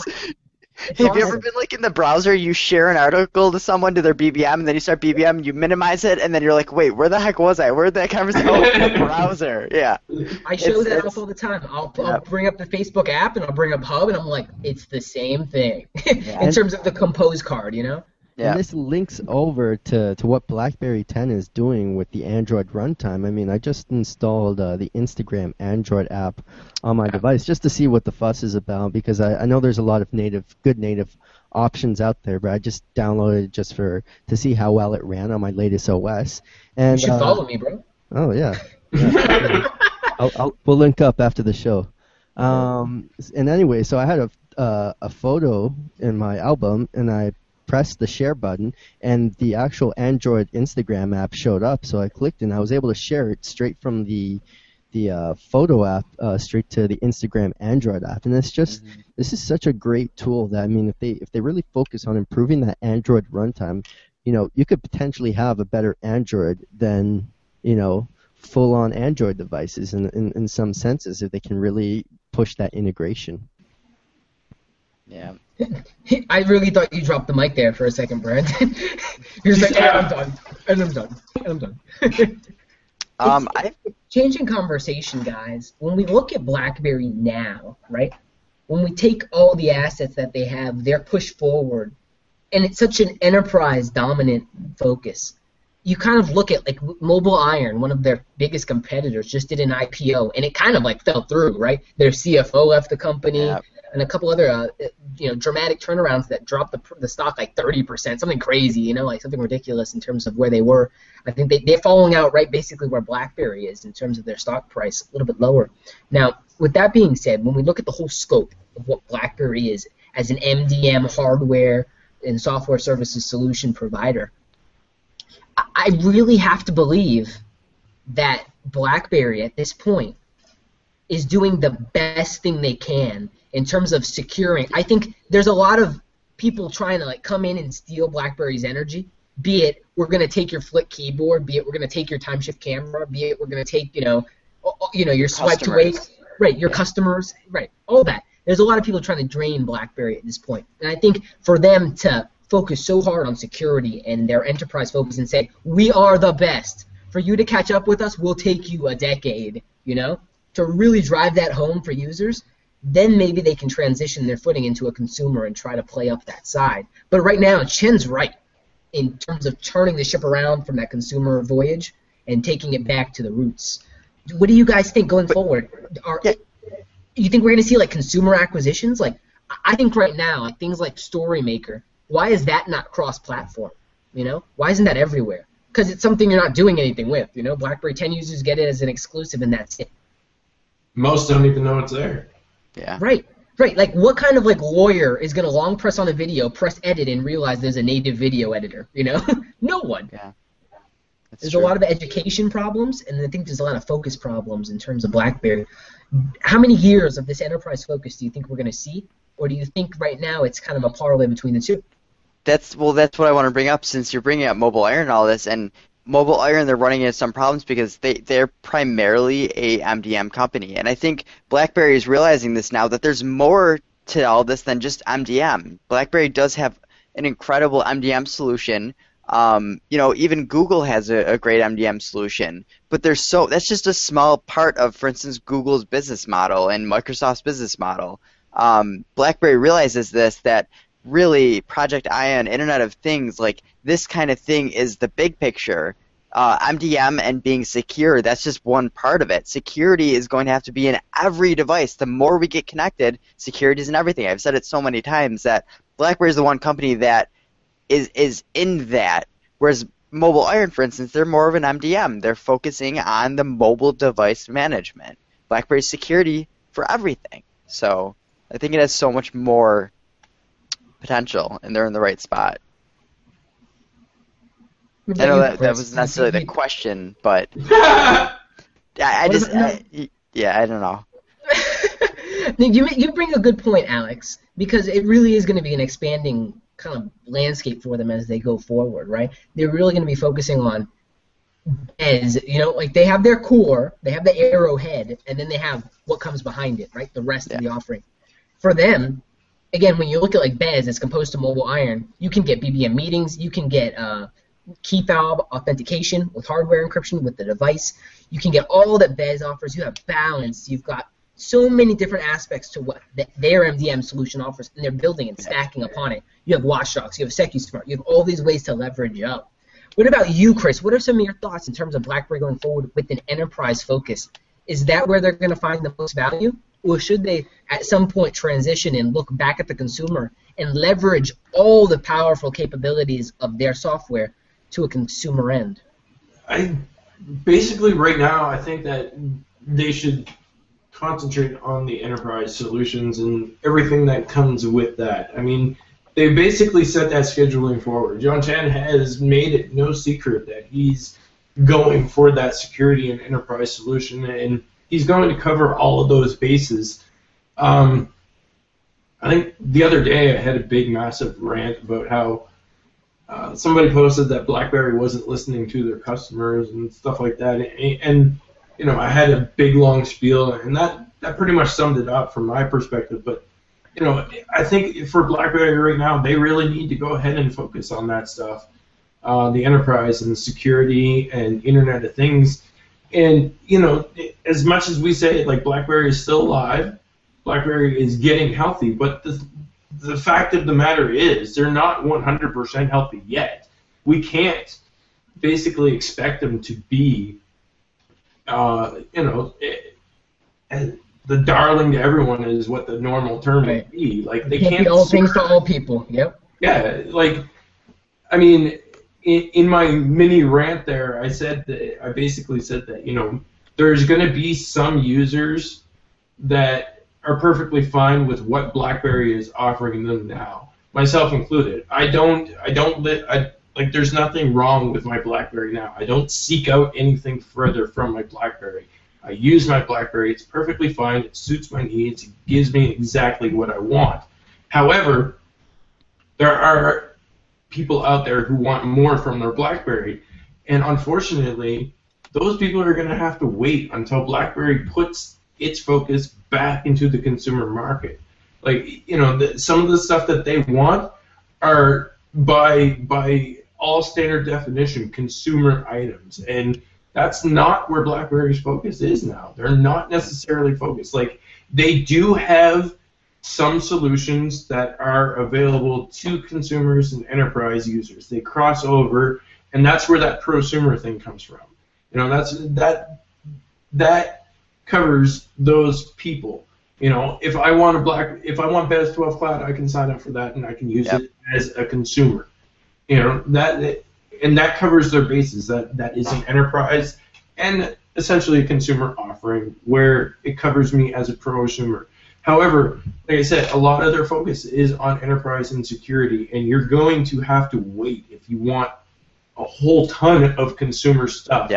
Have you ever been like in the browser, you share an article to someone to their BBM, and then you start BBM, you minimize it, and then you're like, wait, where the heck was I? Where did that conversation go? Oh, in the browser, yeah. I show that up all the time. I'll bring up the Facebook app, and I'll bring up Hub, and I'm like, it's the same thing in terms of the compose card, you know? Yeah. And this links over to what BlackBerry 10 is doing with the Android runtime. I mean, I just installed the Instagram Android app on my device just to see what the fuss is about, because I know there's a lot of good native options out there, but I just downloaded it just to see how well it ran on my latest OS. And you should follow me, bro. Oh, yeah. We'll link up after the show. And anyway, so I had a photo in my album, and I press the share button, and the actual Android Instagram app showed up. So I clicked, and I was able to share it straight from the photo app straight to the Instagram Android app. And it's just this is such a great tool that, I mean, if they really focus on improving that Android runtime, you know, you could potentially have a better Android than, you know, full-on Android devices in some senses if they can really push that integration. Yeah. I really thought you dropped the mic there for a second, Brandon. You're like, I'm done. It's changing conversation, guys. When we look at BlackBerry now, right, when we take all the assets that they have, they're pushed forward, and it's such an enterprise-dominant focus. You kind of look at, like, MobileIron, one of their biggest competitors, just did an IPO, and it kind of, like, fell through, right? Their CFO left the company. and a couple other dramatic turnarounds that dropped the stock like 30%, something crazy, like something ridiculous in terms of where they were. I think they're falling out right basically where BlackBerry is in terms of their stock price, a little bit lower. Now, with that being said, when we look at the whole scope of what BlackBerry is as an MDM hardware and software services solution provider, I really have to believe that BlackBerry at this point is doing the best thing they can in terms of securing. I think there's a lot of people trying to like come in and steal BlackBerry's energy, be it we're going to take your flick keyboard, be it we're going to take your time shift camera, be it we're going to take your swipe to wait, right, your customers, right, all that. There's a lot of people trying to drain BlackBerry at this point. And I think for them to focus so hard on security and their enterprise focus and say, we are the best. For you to catch up with us will take you a decade, to really drive that home for users, then maybe they can transition their footing into a consumer and try to play up that side. But right now, Chen's right in terms of turning the ship around from that consumer voyage and taking it back to the roots. What do you guys think going forward? You think we're going to see like consumer acquisitions? Like, I think right now, like, things like StoryMaker, why is that not cross-platform? Why isn't that everywhere? Because it's something you're not doing anything with. BlackBerry 10 users get it as an exclusive, and that's it. Most don't even know it's there. Yeah. Right. Like, what kind of like lawyer is going to long press on a video, press edit, and realize there's a native video editor? No one. Yeah. There's true. A lot of education problems, and I think there's a lot of focus problems in terms of BlackBerry. How many years of this enterprise focus do you think we're going to see, or do you think right now it's kind of a parlay between the two? That's what I want to bring up, since you're bringing up MobileIron and all this. And MobileIron, they're running into some problems because they're primarily a MDM company. And I think BlackBerry is realizing this now, that there's more to all this than just MDM. BlackBerry does have an incredible MDM solution. Even Google has a great MDM solution. But that's just a small part of, for instance, Google's business model and Microsoft's business model. BlackBerry realizes this, that really Project Ion, Internet of Things, like this kind of thing is the big picture. MDM and being secure, that's just one part of it. Security is going to have to be in every device. The more we get connected, security is in everything. I've said it so many times that BlackBerry is the one company that is in that, whereas MobileIron, for instance, they're more of an MDM. They're focusing on the mobile device management. BlackBerry's security for everything. So I think it has so much more potential, and they're in the right spot. I know that wasn't necessarily the question, but I don't know. You bring a good point, Alex, because it really is going to be an expanding kind of landscape for them as they go forward, right? They're really going to be focusing on like they have their core, they have the arrowhead, and then they have what comes behind it, right? The rest of the offering. For them, again, when you look at like Bez, it's composed of MobileIron. You can get BBM meetings. You can get key fob authentication with hardware encryption with the device. You can get all that Bez offers. You have balance. You've got so many different aspects to what their MDM solution offers, and they're building and stacking upon it. You have WatchDox. You have SecuSmart. You have all these ways to leverage up. What about you, Chris? What are some of your thoughts in terms of BlackBerry going forward with an enterprise focus? Is that where they're going to find the most value? Or should they at some point transition and look back at the consumer and leverage all the powerful capabilities of their software to a consumer end? Basically right now I think that they should concentrate on the enterprise solutions and everything that comes with that. I mean, they basically set that scheduling forward. John Chen has made it no secret that he's going for that security and enterprise solution, and he's going to cover all of those bases. I think the other day I had a big, massive rant about how somebody posted that BlackBerry wasn't listening to their customers and stuff like that. And I had a big, long spiel, and that pretty much summed it up from my perspective. But, I think for BlackBerry right now, they really need to go ahead and focus on that stuff, the enterprise and the security and Internet of Things. And, as much as we say, like, BlackBerry is still alive, BlackBerry is getting healthy, but the fact of the matter is they're not 100% healthy yet. We can't basically expect them to be, the darling to everyone is what the normal term would be. Like, they can't be all things to all people. Yep. Yeah, like, I mean, in my mini rant there, I said that, I basically said that, you know, there's going to be some users that are perfectly fine with what BlackBerry is offering them now, myself included. Like, there's nothing wrong with my BlackBerry now. I don't seek out anything further from my BlackBerry. I use my BlackBerry. It's perfectly fine. It suits my needs. It gives me exactly what I want. However, there are people out there who want more from their BlackBerry, and unfortunately, those people are going to have to wait until BlackBerry puts its focus back into the consumer market. Like, you know, some of the stuff that they want are by all standard definition consumer items, and that's not where BlackBerry's focus is now. They're not necessarily focused. Like, they do have some solutions that are available to consumers and enterprise users. They cross over, and that's where that prosumer thing comes from. You know, that covers those people. You know, if I want if I want Best 12 Cloud, I can sign up for that and I can use it as a consumer. You know, that covers their bases. That is an enterprise and essentially a consumer offering where it covers me as a prosumer. However, like I said, a lot of their focus is on enterprise and security, and you're going to have to wait if you want a whole ton of consumer stuff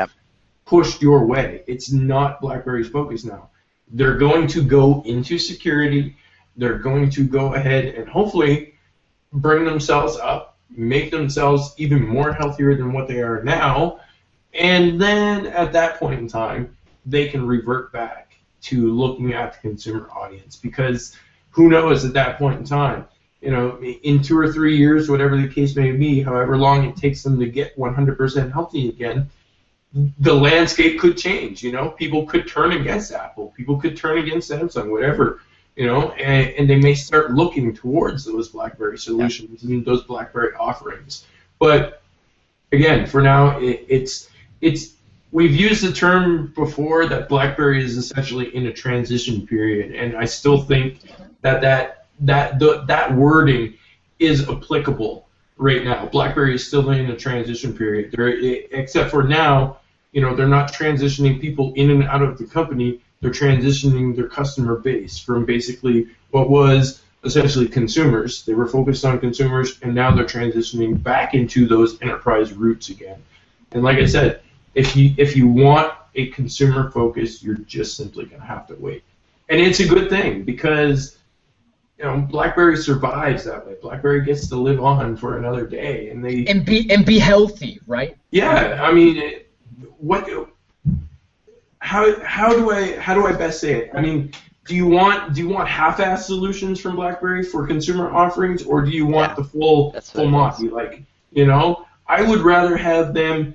pushed your way. It's not BlackBerry's focus now. They're going to go into security. They're going to go ahead and hopefully bring themselves up, make themselves even more healthier than what they are now, and then at that point in time, they can revert back to looking at the consumer audience, because who knows at that point in time, you know, in 2 or 3 years, whatever the case may be, however long it takes them to get 100% healthy again, the landscape could change. You know, people could turn against Apple, people could turn against Samsung, whatever, you know, and they may start looking towards those BlackBerry solutions and those BlackBerry offerings. But again, for now, it's we've used the term before that BlackBerry is essentially in a transition period, and I still think that wording is applicable right now. BlackBerry is still in a transition period. Except for now, you know, they're not transitioning people in and out of the company. They're transitioning their customer base from basically what was essentially consumers. They were focused on consumers, and now they're transitioning back into those enterprise roots again. And like I said, if you want a consumer focus, you're just simply going to have to wait. And it's a good thing, because, you know, BlackBerry survives that way. BlackBerry gets to live on for another day, and be healthy, right? Yeah, I mean, how do I best say it? I mean, do you want half-assed solutions from BlackBerry for consumer offerings, or do you want the full Monty? Like, you know, I would rather have them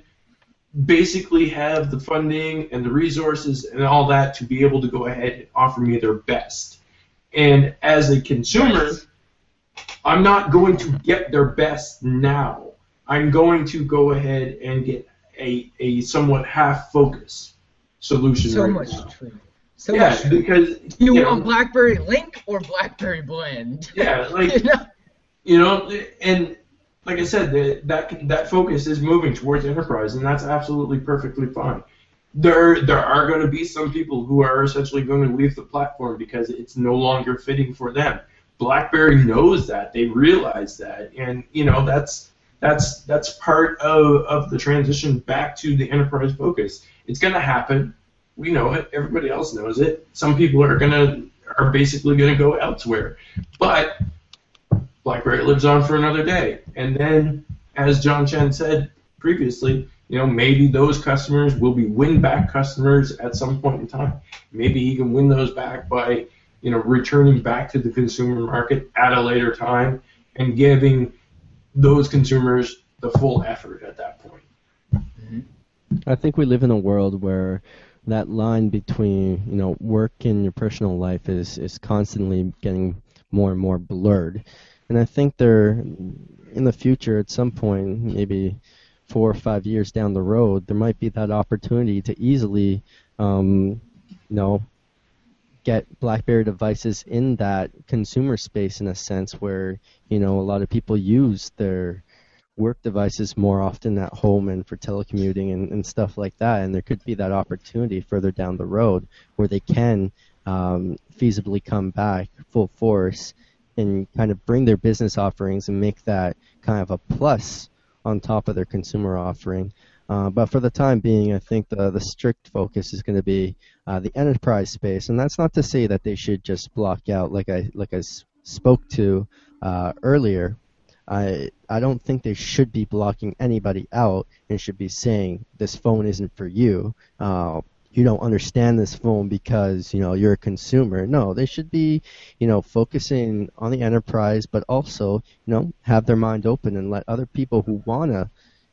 basically have the funding and the resources and all that to be able to go ahead and offer me their best. And as a consumer, I'm not going to get their best now. I'm going to go ahead and get a somewhat half-focused solution right now. So much true. So much true. Because you want BlackBerry Link or BlackBerry Blend? Yeah, like, you know, and like I said, that focus is moving towards enterprise, and that's absolutely perfectly fine. There are going to be some people who are essentially going to leave the platform because it's no longer fitting for them. BlackBerry knows that. They realize that, and you know, that's part of the transition back to the enterprise focus. It's going to happen. We know it. Everybody else knows it. Some people are basically going to go elsewhere, but BlackBerry lives on for another day, and then, as John Chen said previously, you know, maybe those customers will be win-back customers at some point in time. Maybe he can win those back by, you know, returning back to the consumer market at a later time and giving those consumers the full effort at that point. I think we live in a world where that line between, you know, work and your personal life is constantly getting more and more blurred. And I think they're, in the future, at some point, maybe 4 or 5 years down the road, there might be that opportunity to easily, you know, get BlackBerry devices in that consumer space, in a sense where, you know, a lot of people use their work devices more often at home and for telecommuting and stuff like that, and there could be that opportunity further down the road where they can feasibly come back full force and kind of bring their business offerings and make that kind of a plus on top of their consumer offering. But for the time being, I think the strict focus is going to be the enterprise space, and that's not to say that they should just block out, like I spoke to earlier. I don't think they should be blocking anybody out and should be saying this phone isn't for you. You don't understand this phone because, you know, you're a consumer. No, they should be, you know, focusing on the enterprise, but also, you know, have their mind open and let other people who want to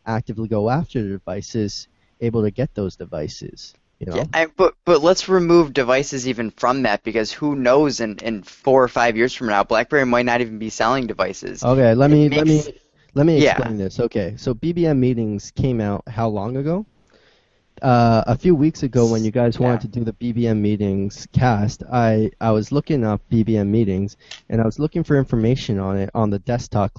actively go after the devices able to get those devices. You know? Yeah, but let's remove devices even from that, because who knows, in 4 or 5 years from now, BlackBerry might not even be selling devices. Okay, let me explain this. Okay, so BBM meetings came out how long ago? A few weeks ago, when you guys wanted to do the BBM meetings cast, I was looking up BBM meetings, and I was looking for information on it on the desktop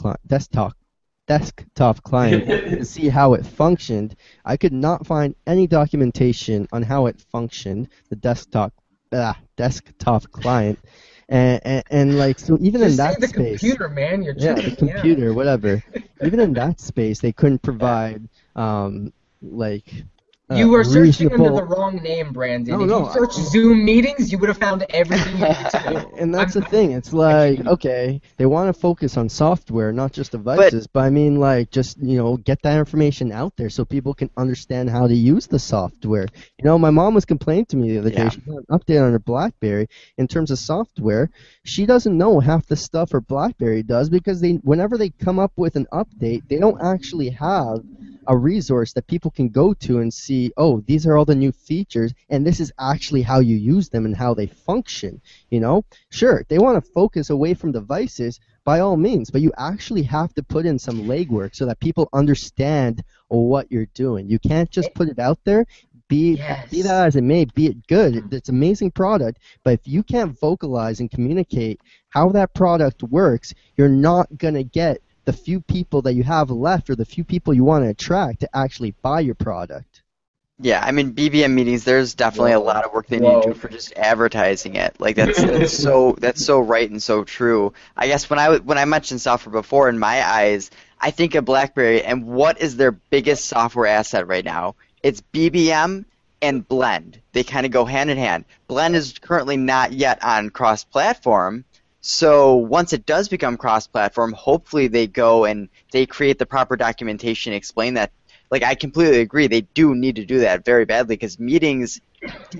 client to see how it functioned. I could not find any documentation on how it functioned, the desktop client, and like, so even just in that the space, computer, man, you're the computer, whatever. Even in that space, they couldn't provide you were searching under the wrong name, Brandon. No, if you searched Zoom meetings, you would have found everything you need to know. And that's the thing. It's like, okay, they want to focus on software, not just devices. But I mean, like, just, you know, get that information out there so people can understand how to use the software. You know, my mom was complaining to me the other day. She got an update on her BlackBerry in terms of software. She doesn't know half the stuff her BlackBerry does, because whenever they come up with an update, they don't actually have a resource that people can go to and see, oh, these are all the new features, and this is actually how you use them and how they function. You know, sure, they want to focus away from devices by all means, but you actually have to put in some legwork so that people understand what you're doing. You can't just put it out there. Be that as it may, be it good. It's an amazing product, but if you can't vocalize and communicate how that product works, you're not going to get the few people that you have left or the few people you want to attract to actually buy your product. Yeah, I mean, BBM meetings, there's definitely a lot of work they need to do for just advertising it. Like, that's so right and so true. I guess when I mentioned software before, in my eyes, I think of BlackBerry, and what is their biggest software asset right now? It's BBM and Blend. They kind of go hand in hand. Blend is currently not yet on cross-platform, so once it does become cross-platform, hopefully they go and they create the proper documentation, explain that. Like, I completely agree. They do need to do that very badly, because meetings,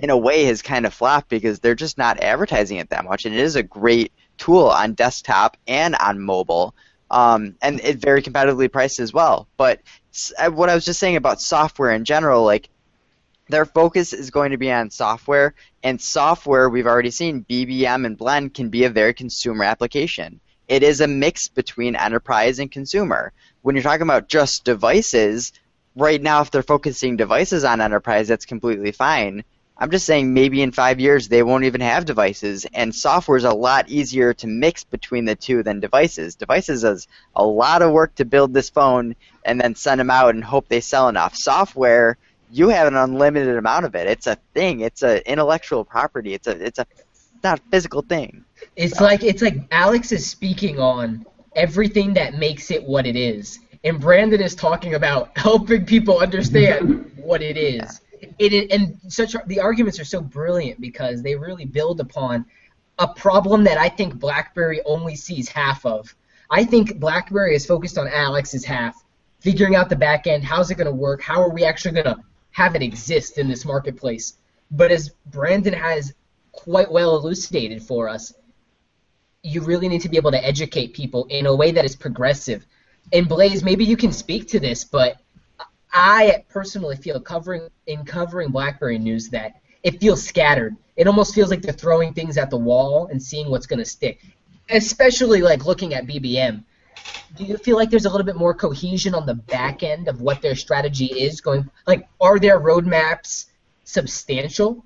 in a way, has kind of flopped because they're just not advertising it that much. And it is a great tool on desktop and on mobile, and it's very competitively priced as well. But what I was just saying about software in general, like, their focus is going to be on software, and software, we've already seen, BBM and Blend can be a very consumer application. It is a mix between enterprise and consumer. When you're talking about just devices, right now, if they're focusing devices on enterprise, that's completely fine. I'm just saying maybe in 5 years they won't even have devices, and software is a lot easier to mix between the two than devices. Devices is a lot of work to build this phone and then send them out and hope they sell enough. Software, you have an unlimited amount of it. It's a thing. It's an intellectual property. It's not a physical thing. It's like Alex is speaking on everything that makes it what it is. And Brandon is talking about helping people understand what it is. Yeah. The arguments are so brilliant because they really build upon a problem that I think BlackBerry only sees half of. I think BlackBerry is focused on Alex's half, figuring out the back end, how's it going to work, how are we actually going to have it exist in this marketplace. But as Brandon has quite well elucidated for us, you really need to be able to educate people in a way that is progressive. And Blaze, maybe you can speak to this, but I personally feel in covering BlackBerry news that it feels scattered. It almost feels like they're throwing things at the wall and seeing what's going to stick, especially like looking at BBM. Do you feel like there's a little bit more cohesion on the back end of what their strategy is going? Like, are their roadmaps substantial?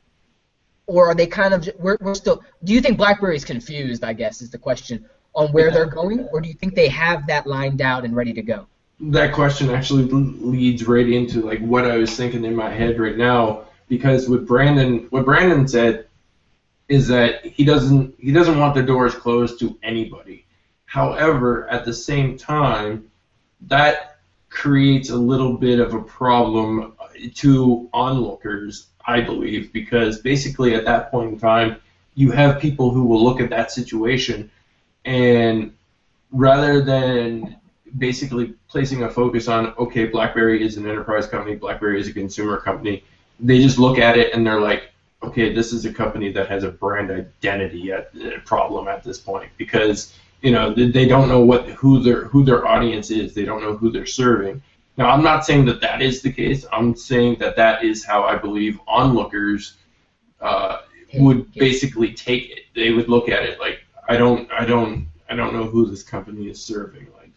Or are they kind of, we're still, do you think BlackBerry's confused, I guess, is the question, on where they're going? Or do you think they have that lined out and ready to go? That question actually leads right into like what I was thinking in my head right now, because what Brandon said is that he doesn't want the doors closed to anybody. However, at the same time, that creates a little bit of a problem to onlookers, I believe, because basically at that point in time, you have people who will look at that situation and rather than basically placing a focus on, okay, BlackBerry is an enterprise company, BlackBerry is a consumer company, they just look at it and they're like, okay, this is a company that has a brand identity problem at this point because, you know, they don't know who their audience is, they don't know who they're serving. Now, I'm not saying that that is the case. I'm saying that that is how I believe onlookers would basically take it. They would look at it like, I don't know who this company is serving. Like,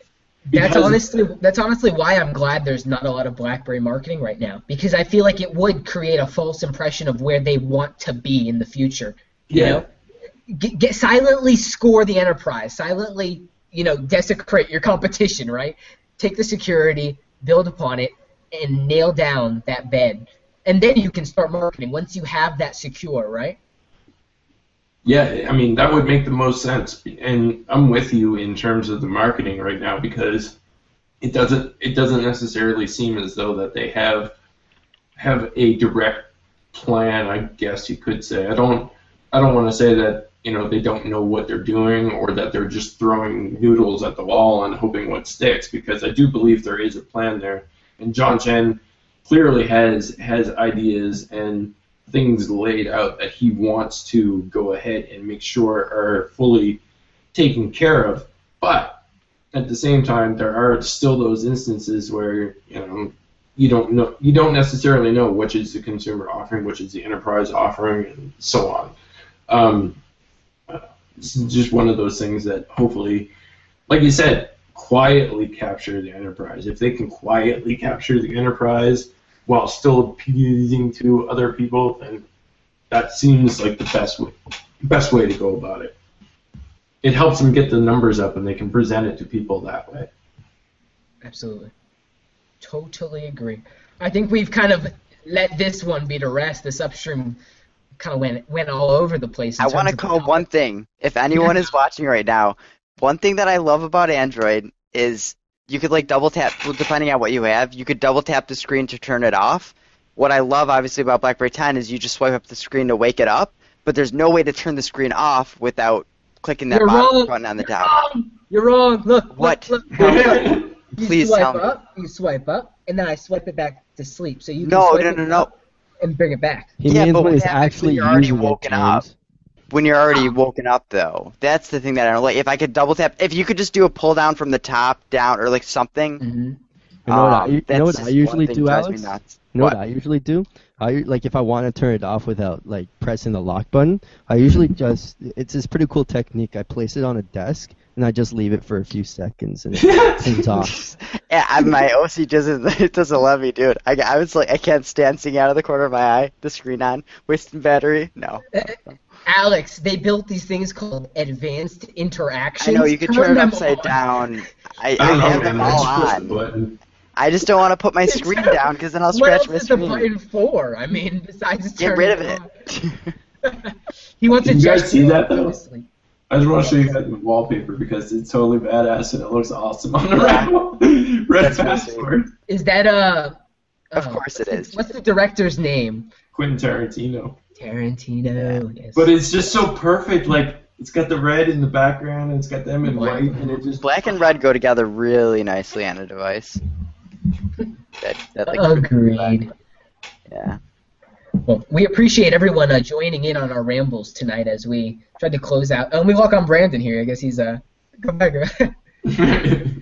that's honestly why I'm glad there's not a lot of BlackBerry marketing right now, because I feel like it would create a false impression of where they want to be in the future. You know? Get silently score the enterprise, silently, you know, desecrate your competition, right? Take the security, build upon it, and nail down that bed. And then you can start marketing once you have that secure, right? Yeah, I mean, that would make the most sense. And I'm with you in terms of the marketing right now because it doesn't necessarily seem as though that they have a direct plan, I guess you could say. I don't want to say that, you know, they don't know what they're doing or that they're just throwing noodles at the wall and hoping what sticks, because I do believe there is a plan there. And John Chen clearly has ideas and things laid out that he wants to go ahead and make sure are fully taken care of. But at the same time, there are still those instances where, you know, you don't necessarily know which is the consumer offering, which is the enterprise offering, and so on. It's just one of those things that hopefully, like you said, quietly capture the enterprise. If they can quietly capture the enterprise while still appeasing to other people, then that seems like the best way to go about it. It helps them get the numbers up and they can present it to people that way. Absolutely. Totally agree. I think we've kind of let this one be to rest. This upstream kind of went all over the place. I want to call one thing. If anyone is watching right now, one thing that I love about Android is you could like double tap, depending on what you have, you could double tap the screen to turn it off. What I love obviously about BlackBerry 10 is you just swipe up the screen to wake it up, but there's no way to turn the screen off without clicking that button on the top. You're wrong. Look. What? Look. Please tell me. You swipe up, and then I swipe it back to sleep. So you can swipe it up and bring it back. But when you're already woken up. When you're already woken up, though, that's the thing that I don't like. If I could double tap, if you could just do a pull down from the top down or like something. You know what I usually do, Alex? Like if I want to turn it off without like pressing the lock button, I usually just, it's this pretty cool technique. I place it on a desk. And I just leave it for a few seconds and it's off. Yeah, my OC doesn't let me do it. I was like, I can't stand seeing out of the corner of my eye the screen on, wasting battery. No. Alex, they built these things called advanced interactions. I know you can turn it upside down. I have them all on. I just don't want to put my screen down because then I'll scratch my screen. What else is the button for? I mean, besides get rid of it. He wants to just see that though. I just want to show you guys the wallpaper because it's totally badass and it looks awesome on the red passport. Is that of course it is. What's the director's name? Quentin Tarantino. Tarantino, yes. But it's just so perfect. Like it's got the red in the background and it's got them in white and it just. Black and red go together really nicely on a device. Agreed. Yeah. Well, we appreciate everyone joining in on our rambles tonight as we try to close out. Oh, and we welcome Brandon here. I guess he's come back.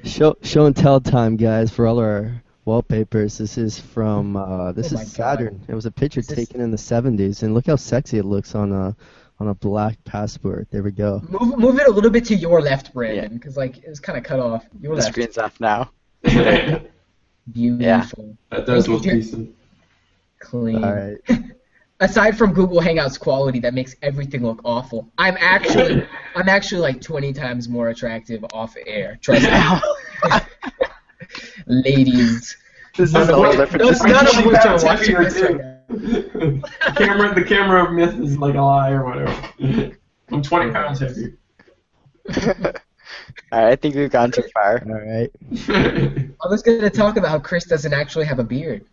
Show and tell time, guys, for all our wallpapers. This is from this is Saturn. God. It was a picture taken in the 70s, and look how sexy it looks on a black passport. There we go. Move it a little bit to your left, Brandon, because like it was kind of cut off. The screen's off now. Beautiful. Yeah. That does look decent. Clean. All right. aside from Google Hangouts quality that makes everything look awful, I'm actually like 20 times more attractive off air. Trust me, ladies. This is all different. None of which are watching this right now. The camera myth is like a lie or whatever. I'm 20 pounds heavier. All right, I think we've gone too far. All right. I was going to talk about how Chris doesn't actually have a beard.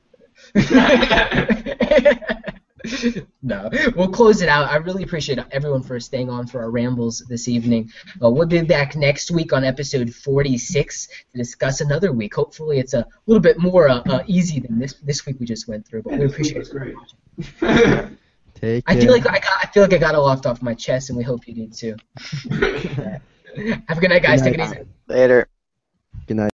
No, we'll close it out. I really appreciate everyone for staying on for our rambles this evening. We'll be back next week on episode 46 to discuss another week. Hopefully it's a little bit more easy than this week we just went through, but we appreciate it. Great. Take care. I feel like I got it locked off my chest, and we hope you did too. Have a good night, guys. Take it easy. Later. Good night.